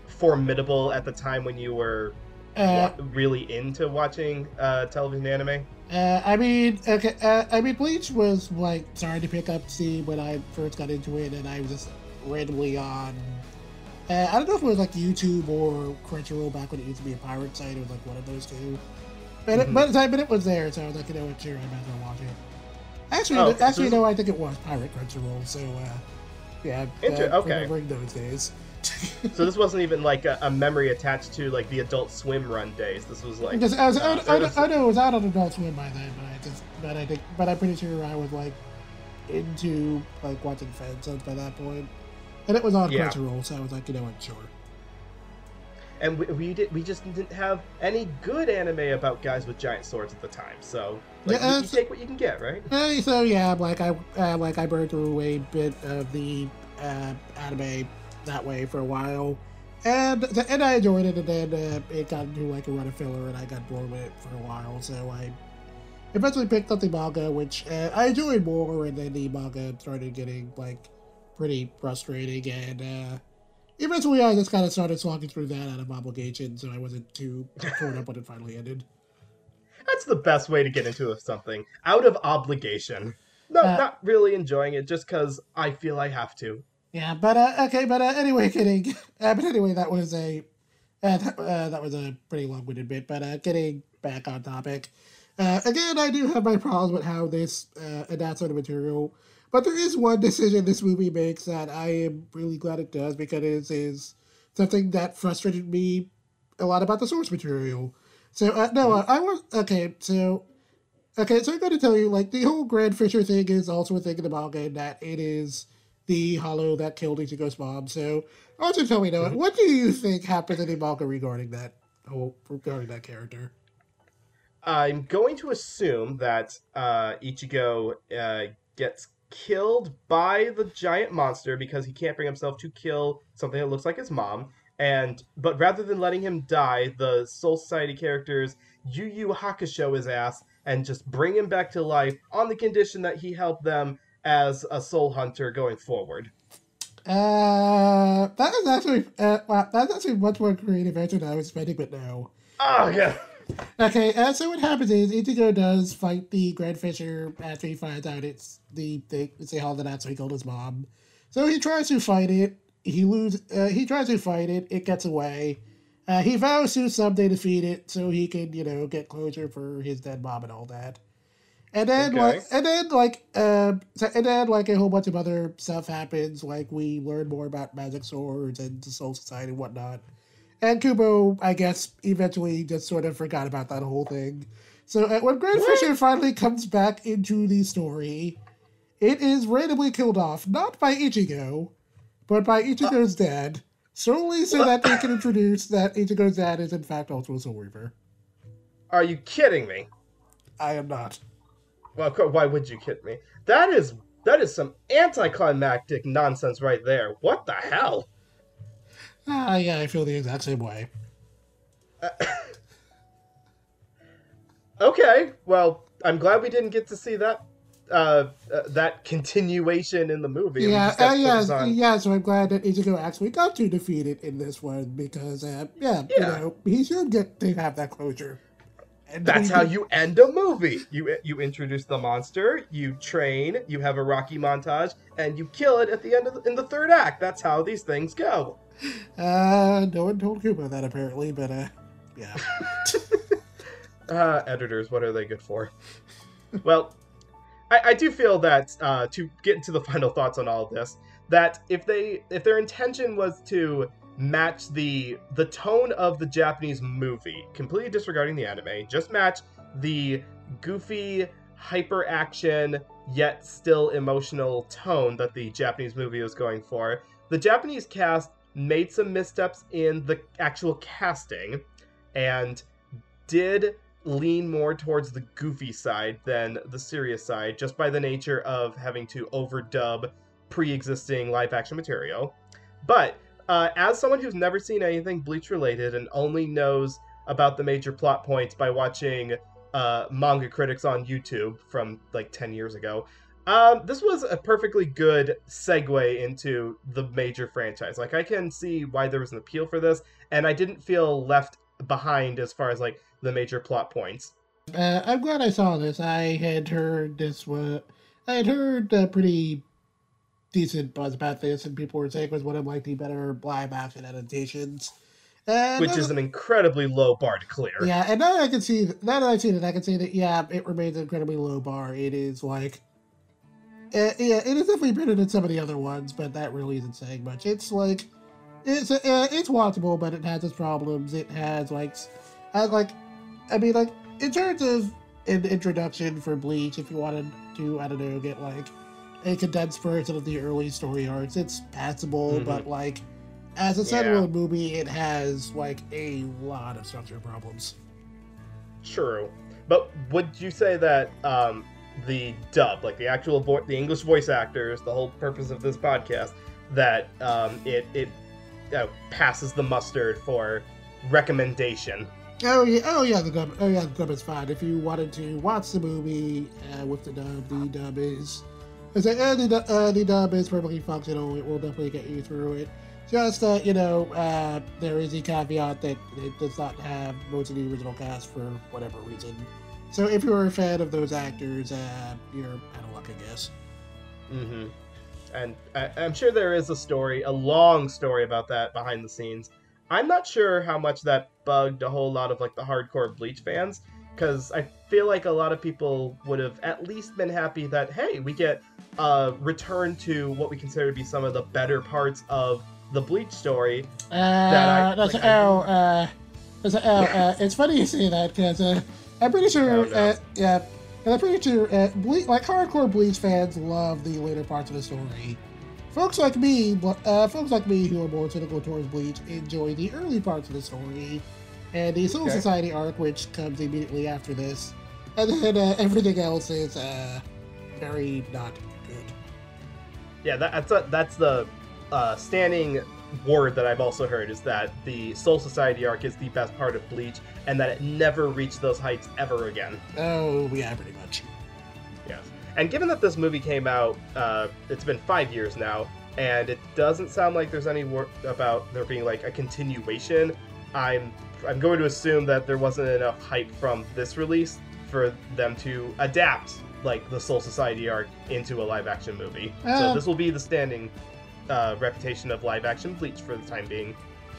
formidable at the time when you were uh, really into watching uh, television anime? Uh, I mean, okay, uh, I mean, Bleach was like starting to pick up steam when I first got into it, and I was just randomly on. Uh, I don't know if it was like YouTube or Crunchyroll back when it used to be a pirate site. It was like one of those two. But mm-hmm. it, by the time it was there, so I was like, you know what, sure, I might as well watch it. Actually, oh, actually, so was... no, I think it was Pirate Crunchyroll. So. Uh, Yeah, Inter- okay. Those days. So this wasn't even like a, a memory attached to like the Adult Swim run days. This was like just, I, was, uh, I, I, was... I know it was out on Adult Swim by then, but I just but I think but I'm pretty sure I was like into like watching fan subs by that point, and it was on yeah. Crunchyroll, so I was like, you know what, sure. And we, we did we just didn't have any good anime about guys with giant swords at the time, so like, yeah, uh, you, you take what you can get, right? Uh, so yeah, like I uh, like I burned through a bit of the uh, anime that way for a while, and and I enjoyed it, and then uh, it got into like a run of filler, and I got bored with it for a while, so I eventually picked up the manga, which uh, I enjoyed more, and then the manga started getting like pretty frustrating, and. Uh, Eventually, I just kind of started slogging through that out of obligation, so I wasn't too torn up when it finally ended. That's the best way to get into something. Out of obligation. No, uh, not really enjoying it, just because I feel I have to. Yeah, but, uh, okay, but uh, anyway, kidding. Uh, but anyway, that was a uh, that, uh, that was a pretty long-winded bit, but uh, getting back on topic. Uh, again, I do have my problems with how this uh, and that sort of material... But there is one decision this movie makes that I am really glad it does, because it is something that frustrated me a lot about the source material. So, uh, no, uh, I was... Okay, so... Okay, so I'm going to tell you, like, the whole Grand Fisher thing is also a thing in the manga, in that it is the hollow that killed Ichigo's mom. So, I want you to tell me, Noah, what do you think happens in the manga regarding that whole... regarding that character? I'm going to assume that uh, Ichigo uh, gets killed by the giant monster because he can't bring himself to kill something that looks like his mom. And but rather than letting him die, the Soul Society characters Yu Yu Hakusho his ass and just bring him back to life on the condition that he helped them as a soul hunter going forward. Uh, that is actually uh, wow, that's actually much more creative answer than I was expecting, but no. Oh yeah. Okay, uh, so what happens is Ichigo does fight the Grand Fisher after he finds out it's the they say all that after he killed his mom. So he tries to fight it. He lose. Uh, he tries to fight it. It gets away. Uh, he vows to someday defeat it so he can, you know, get closure for his dead mom and all that. And then, okay. like, and then, like, uh, and then, like, a whole bunch of other stuff happens. Like, we learn more about magic swords and the Soul Society and whatnot. And Kubo, I guess, eventually just sort of forgot about that whole thing. So uh, when Grand what? Fisher finally comes back into the story, it is randomly killed off, not by Ichigo, but by Ichigo's uh, dad, solely so that they can introduce that Ichigo's dad is in fact also a Soul Reaver. Are you kidding me? I am not. Well, why would you kid me? That is that is some anticlimactic nonsense right there. What the hell? Ah, uh, yeah, I feel the exact same way. Uh, okay, well, I'm glad we didn't get to see that. Uh, uh, that continuation in the movie. Yeah, uh, yeah, yeah. So I'm glad that Ichigo actually got to defeat it in this one because, uh, yeah, yeah, you know, he should get to have that closure. And that's how you end a movie. You you introduce the monster, you train, you have a Rocky montage, and you kill it at the end of the, in the third act. That's how these things go. Uh, no one told Kubo that apparently, but uh, yeah. uh, editors, what are they good for? Well. I, I do feel that, uh, to get into the final thoughts on all of this, that if they if their intention was to match the the tone of the Japanese movie, completely disregarding the anime, just match the goofy, hyper-action, yet still emotional tone that the Japanese movie was going for, the Japanese cast made some missteps in the actual casting and did lean more towards the goofy side than the serious side, just by the nature of having to overdub pre-existing live-action material. But, uh, as someone who's never seen anything Bleach-related and only knows about the major plot points by watching uh, manga critics on YouTube from, like, ten years ago, um, this was a perfectly good segue into the major franchise. Like, I can see why there was an appeal for this, and I didn't feel left behind as far as, like, the major plot points. Uh, I'm glad I saw this. I had heard this was... I had heard a pretty decent buzz about this, and people were saying it was one of, like, the better live action adaptations. And Which is I, an incredibly low bar to clear. Yeah, and now that I can see... Now that I've seen it, I can see that, yeah, it remains an incredibly low bar. It is, like... Uh, yeah, it is definitely better than some of the other ones, but that really isn't saying much. It's, like... It's, uh, it's watchable, but it has its problems. It has, like... Has, like... I mean, like, in terms of an introduction for Bleach, if you wanted to, I don't know, get, like, a condensed version of the early story arcs, it's passable, mm-hmm. but, like, as a standalone yeah. movie, it has, like, a lot of structure problems. True. But would you say that um, the dub, like, the actual, vo- the English voice actors, the whole purpose of this podcast, that um, it, it uh, passes the mustard for recommendation? Oh yeah! Oh yeah! The dub. Oh yeah! The dub is fine. If you wanted to watch the movie uh, with the dub, the dub is. I say, uh, the, uh, the dub is perfectly functional. It will definitely get you through it. Just uh, you know, uh, there is the caveat that it does not have most of the original cast for whatever reason. So if you're a fan of those actors, uh, you're out of luck, I guess. Mm-hmm. And I, I'm sure there is a story, a long story about that behind the scenes. I'm not sure how much that bugged a whole lot of, like, the hardcore Bleach fans, because I feel like a lot of people would have at least been happy that, hey, we get a return to what we consider to be some of the better parts of the Bleach story. Uh, that I, that's like, a, I, oh, uh, that's a, oh, uh, it's funny you say that, because uh, I'm pretty sure, uh, yeah, and I'm pretty sure, uh, Ble- like, hardcore Bleach fans love the later parts of the story. Folks like me, uh, folks like me who are more cynical towards Bleach enjoy the early parts of the story, And the Soul okay. Society arc, which comes immediately after this. And then uh, everything else is uh, very not good. Yeah, that, that's a, that's the uh, standing word that I've also heard, is that the Soul Society arc is the best part of Bleach, and that it never reached those heights ever again. Oh, yeah, pretty much. Yes. And given that this movie came out, uh, it's been five years now, and it doesn't sound like there's any word about there being like a continuation, I'm I'm going to assume that there wasn't enough hype from this release for them to adapt like the Soul Society arc into a live-action movie. Uh, so this will be the standing uh, reputation of live-action Bleach for the time being.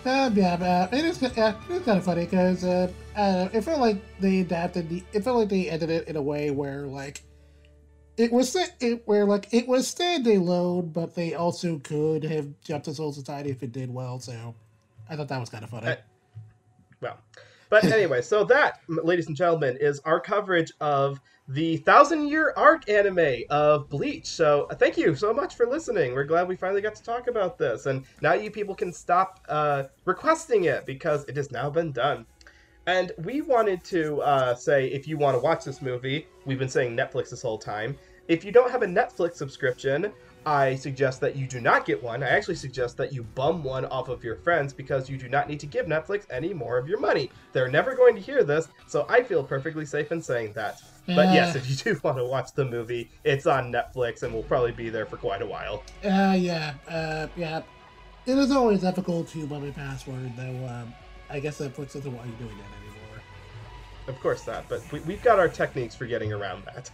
Uh, yeah, but it is, uh, it's kind of funny because uh, uh, it felt like they adapted. The, it felt like they ended it in a way where like it was it where like it was standalone, but they also could have jumped to Soul Society if it did well. So I thought that was kind of funny. I, well, but anyway, so that, ladies and gentlemen, is our coverage of the Thousand Year Arc anime of Bleach. So uh, thank you so much for listening. We're glad we finally got to talk about this. And now you people can stop uh, requesting it, because it has now been done. And we wanted to uh, say, if you want to watch this movie, we've been saying Netflix this whole time. If you don't have a Netflix subscription, I suggest that you do not get one. I actually suggest that you bum one off of your friends, because you do not need to give Netflix any more of your money. They're never going to hear this, so I feel perfectly safe in saying that. Uh, but yes, if you do want to watch the movie, it's on Netflix and will probably be there for quite a while. Uh, yeah, uh, yeah. It is always ethical to bum a password, though. Um, I guess Netflix isn't what you're doing that anymore. Of course not, but we, we've got our techniques for getting around that.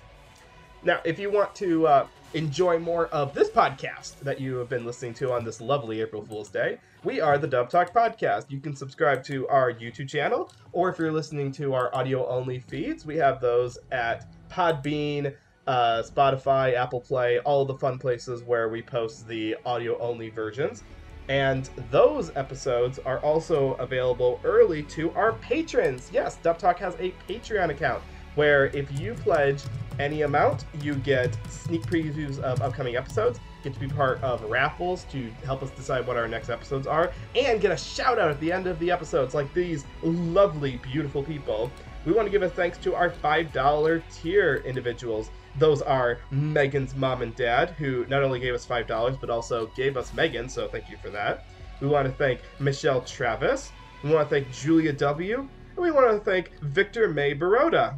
Now, if you want to uh, enjoy more of this podcast that you have been listening to on this lovely April Fool's Day, we are the Dub Talk Podcast. You can subscribe to our YouTube channel, or if you're listening to our audio-only feeds, we have those at Podbean, uh, Spotify, Apple Play, all the fun places where we post the audio-only versions. And those episodes are also available early to our patrons. Yes, Dub Talk has a Patreon account, where if you pledge any amount, you get sneak previews of upcoming episodes, get to be part of raffles to help us decide what our next episodes are, and get a shout-out at the end of the episodes like these lovely, beautiful people. We want to give a thanks to our five dollar tier individuals. Those are Megan's mom and dad, who not only gave us five dollars, but also gave us Megan, so thank you for that. We want to thank Michelle Travis. We want to thank Julia W. And we want to thank Victor May Baroda.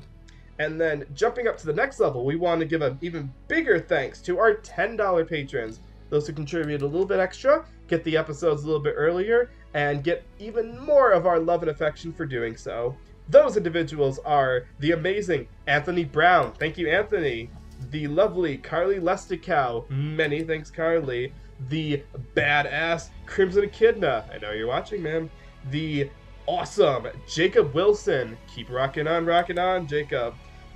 And then, jumping up to the next level, we want to give an even bigger thanks to our ten dollar patrons. Those who contribute a little bit extra, get the episodes a little bit earlier, and get even more of our love and affection for doing so. Those individuals are the amazing Anthony Brown. Thank you, Anthony. The lovely Carly Lesticow. Many thanks, Carly. The badass Crimson Echidna. I know you're watching, man. The awesome Jacob Wilson. Keep rocking on, rocking on, Jacob.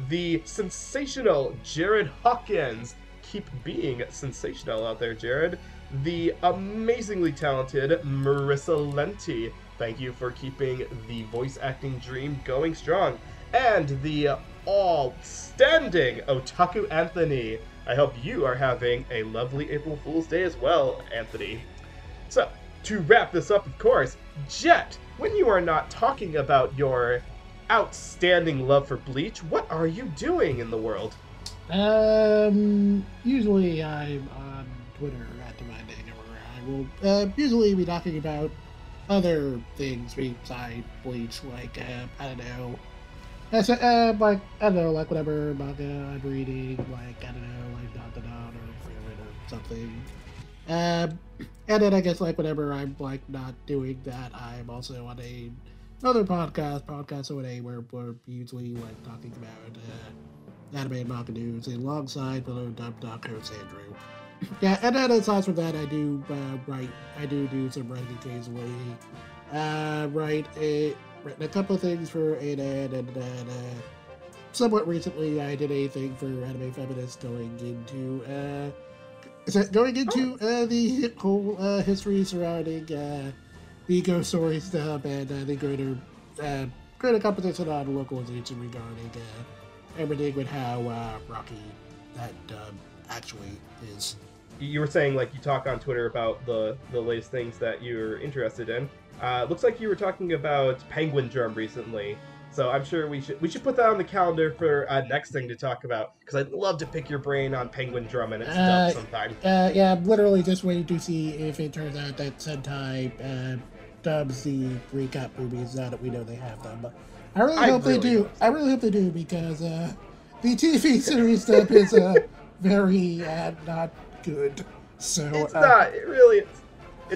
The sensational Jared Hawkins. Keep being sensational out there, Jared. The amazingly talented Marissa Lenti. Thank you for keeping the voice acting dream going strong. And the all-standing Otaku Anthony. I hope you are having a lovely April Fool's Day as well, Anthony. So, to wrap this up, of course, Jet, when you are not talking about your outstanding love for Bleach, what are you doing in the world? Um, usually I'm on Twitter at the Monday, where I will uh, usually be talking about other things besides Bleach, like uh, I don't know, uh, like I don't know, like whatever manga I'm reading, like I don't know, like Dot to Dot or or something. Um, and then I guess like whenever I'm like not doing that, I'm also on a another podcast, podcast or a where we're usually like talking about uh, anime and manga news alongside fellow Dub Talk host Andrew. Yeah, and then aside from that, I do uh, write. I do do some writing occasionally. Uh, write a written a couple of things for A N N, and then uh, somewhat recently I did a thing for Anime Feminists going into. Uh, Is that going into oh. uh, the whole uh, history surrounding uh, the ghost story stuff and uh, the greater uh, greater competition on localization regarding uh, everything with how uh, rocky that um, actually is. You were saying like you talk on Twitter about the the latest things that you're interested in, Uh, looks like you were talking about Penguin Drum recently, so I'm sure we should we should put that on the calendar for uh, next thing to talk about, because I'd love to pick your brain on Penguin Drum and its uh, stuff sometime. Uh, yeah, literally just waiting to see if it turns out that Sentai uh, dubs the recap movies now that we know they have them. I really I hope really they do. Hope so. I really hope they do, because uh, the T V series dub is uh, very uh, not good. So it's uh, not. It really. It's,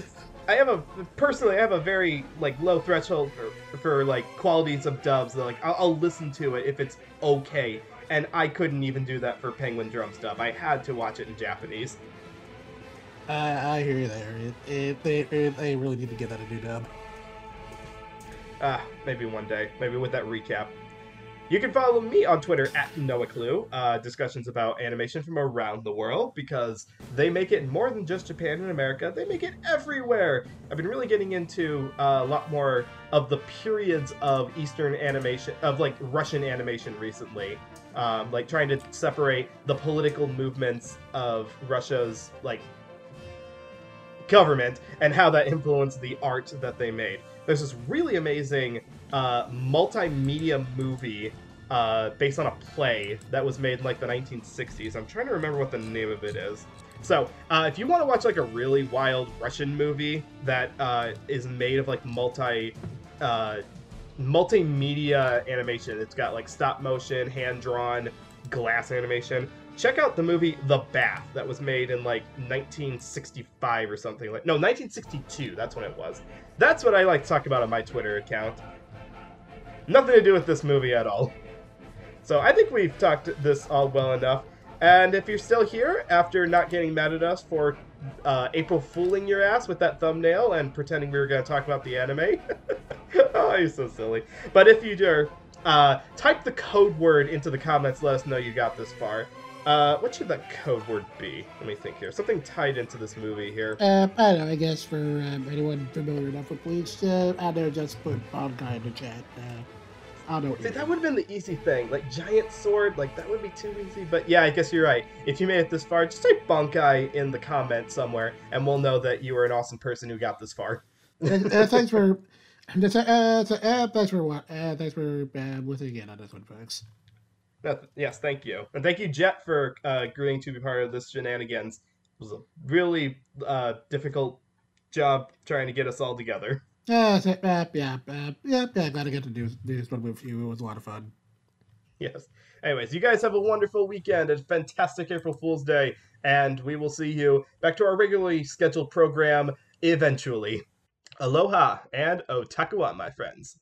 it's. I have a personally. I have a very like low threshold for, for like qualities of dubs. That, like I'll, I'll listen to it if it's okay, and I couldn't even do that for Penguin Drum dub. I had to watch it in Japanese. I, I hear you there. It, it, they, it, they really need to get that a new dub. Ah, maybe one day. Maybe with that recap. You can follow me on Twitter at NoahClue. Uh, discussions about animation from around the world, because they make it more than just Japan and America. They make it everywhere. I've been really getting into uh, a lot more of the periods of Eastern animation, of like Russian animation recently. Um, like trying to separate the political movements of Russia's like government and how that influenced the art that they made. There's this really amazing uh, multimedia movie uh, based on a play that was made in like the nineteen sixties. I'm trying to remember what the name of it is. So uh, if you want to watch like a really wild Russian movie that uh, is made of like multi uh, multimedia animation, it's got like stop motion, hand drawn, glass animation. Check out the movie The Bath that was made in like nineteen sixty-five or something like no nineteen sixty-two. That's when it was. That's what I like to talk about on my Twitter account. Nothing to do with this movie at all. So I think we've talked this all well enough. And if you're still here after not getting mad at us for uh, April fooling your ass with that thumbnail and pretending we were going to talk about the anime, oh, you're so silly. But if you do, uh, type the code word into the comments. Let us know you got this far. Uh, what should that code word be? Let me think here. Something tied into this movie here. Uh, I don't know, I guess for um, anyone familiar enough with Bleach, uh, I know just put Bonkai in the chat. Uh, I don't See, that would have been the easy thing. Like, Giant Sword, like, that would be too easy. But yeah, I guess you're right. If you made it this far, just type Bonkai in the comment somewhere, and we'll know that you were an awesome person who got this far. and, uh, thanks for... Uh, thanks for, uh, thanks for uh, with again on this one, folks. Yes, thank you. And thank you, Jet, for uh, agreeing to be part of this shenanigans. It was a really uh, difficult job trying to get us all together. Uh, uh, yeah, uh, yeah, yeah, glad I got to do, do this one with you. It was a lot of fun. Yes. Anyways, you guys have a wonderful weekend, a fantastic April Fool's Day, and we will see you back to our regularly scheduled program eventually. Aloha and otaku wa, my friends.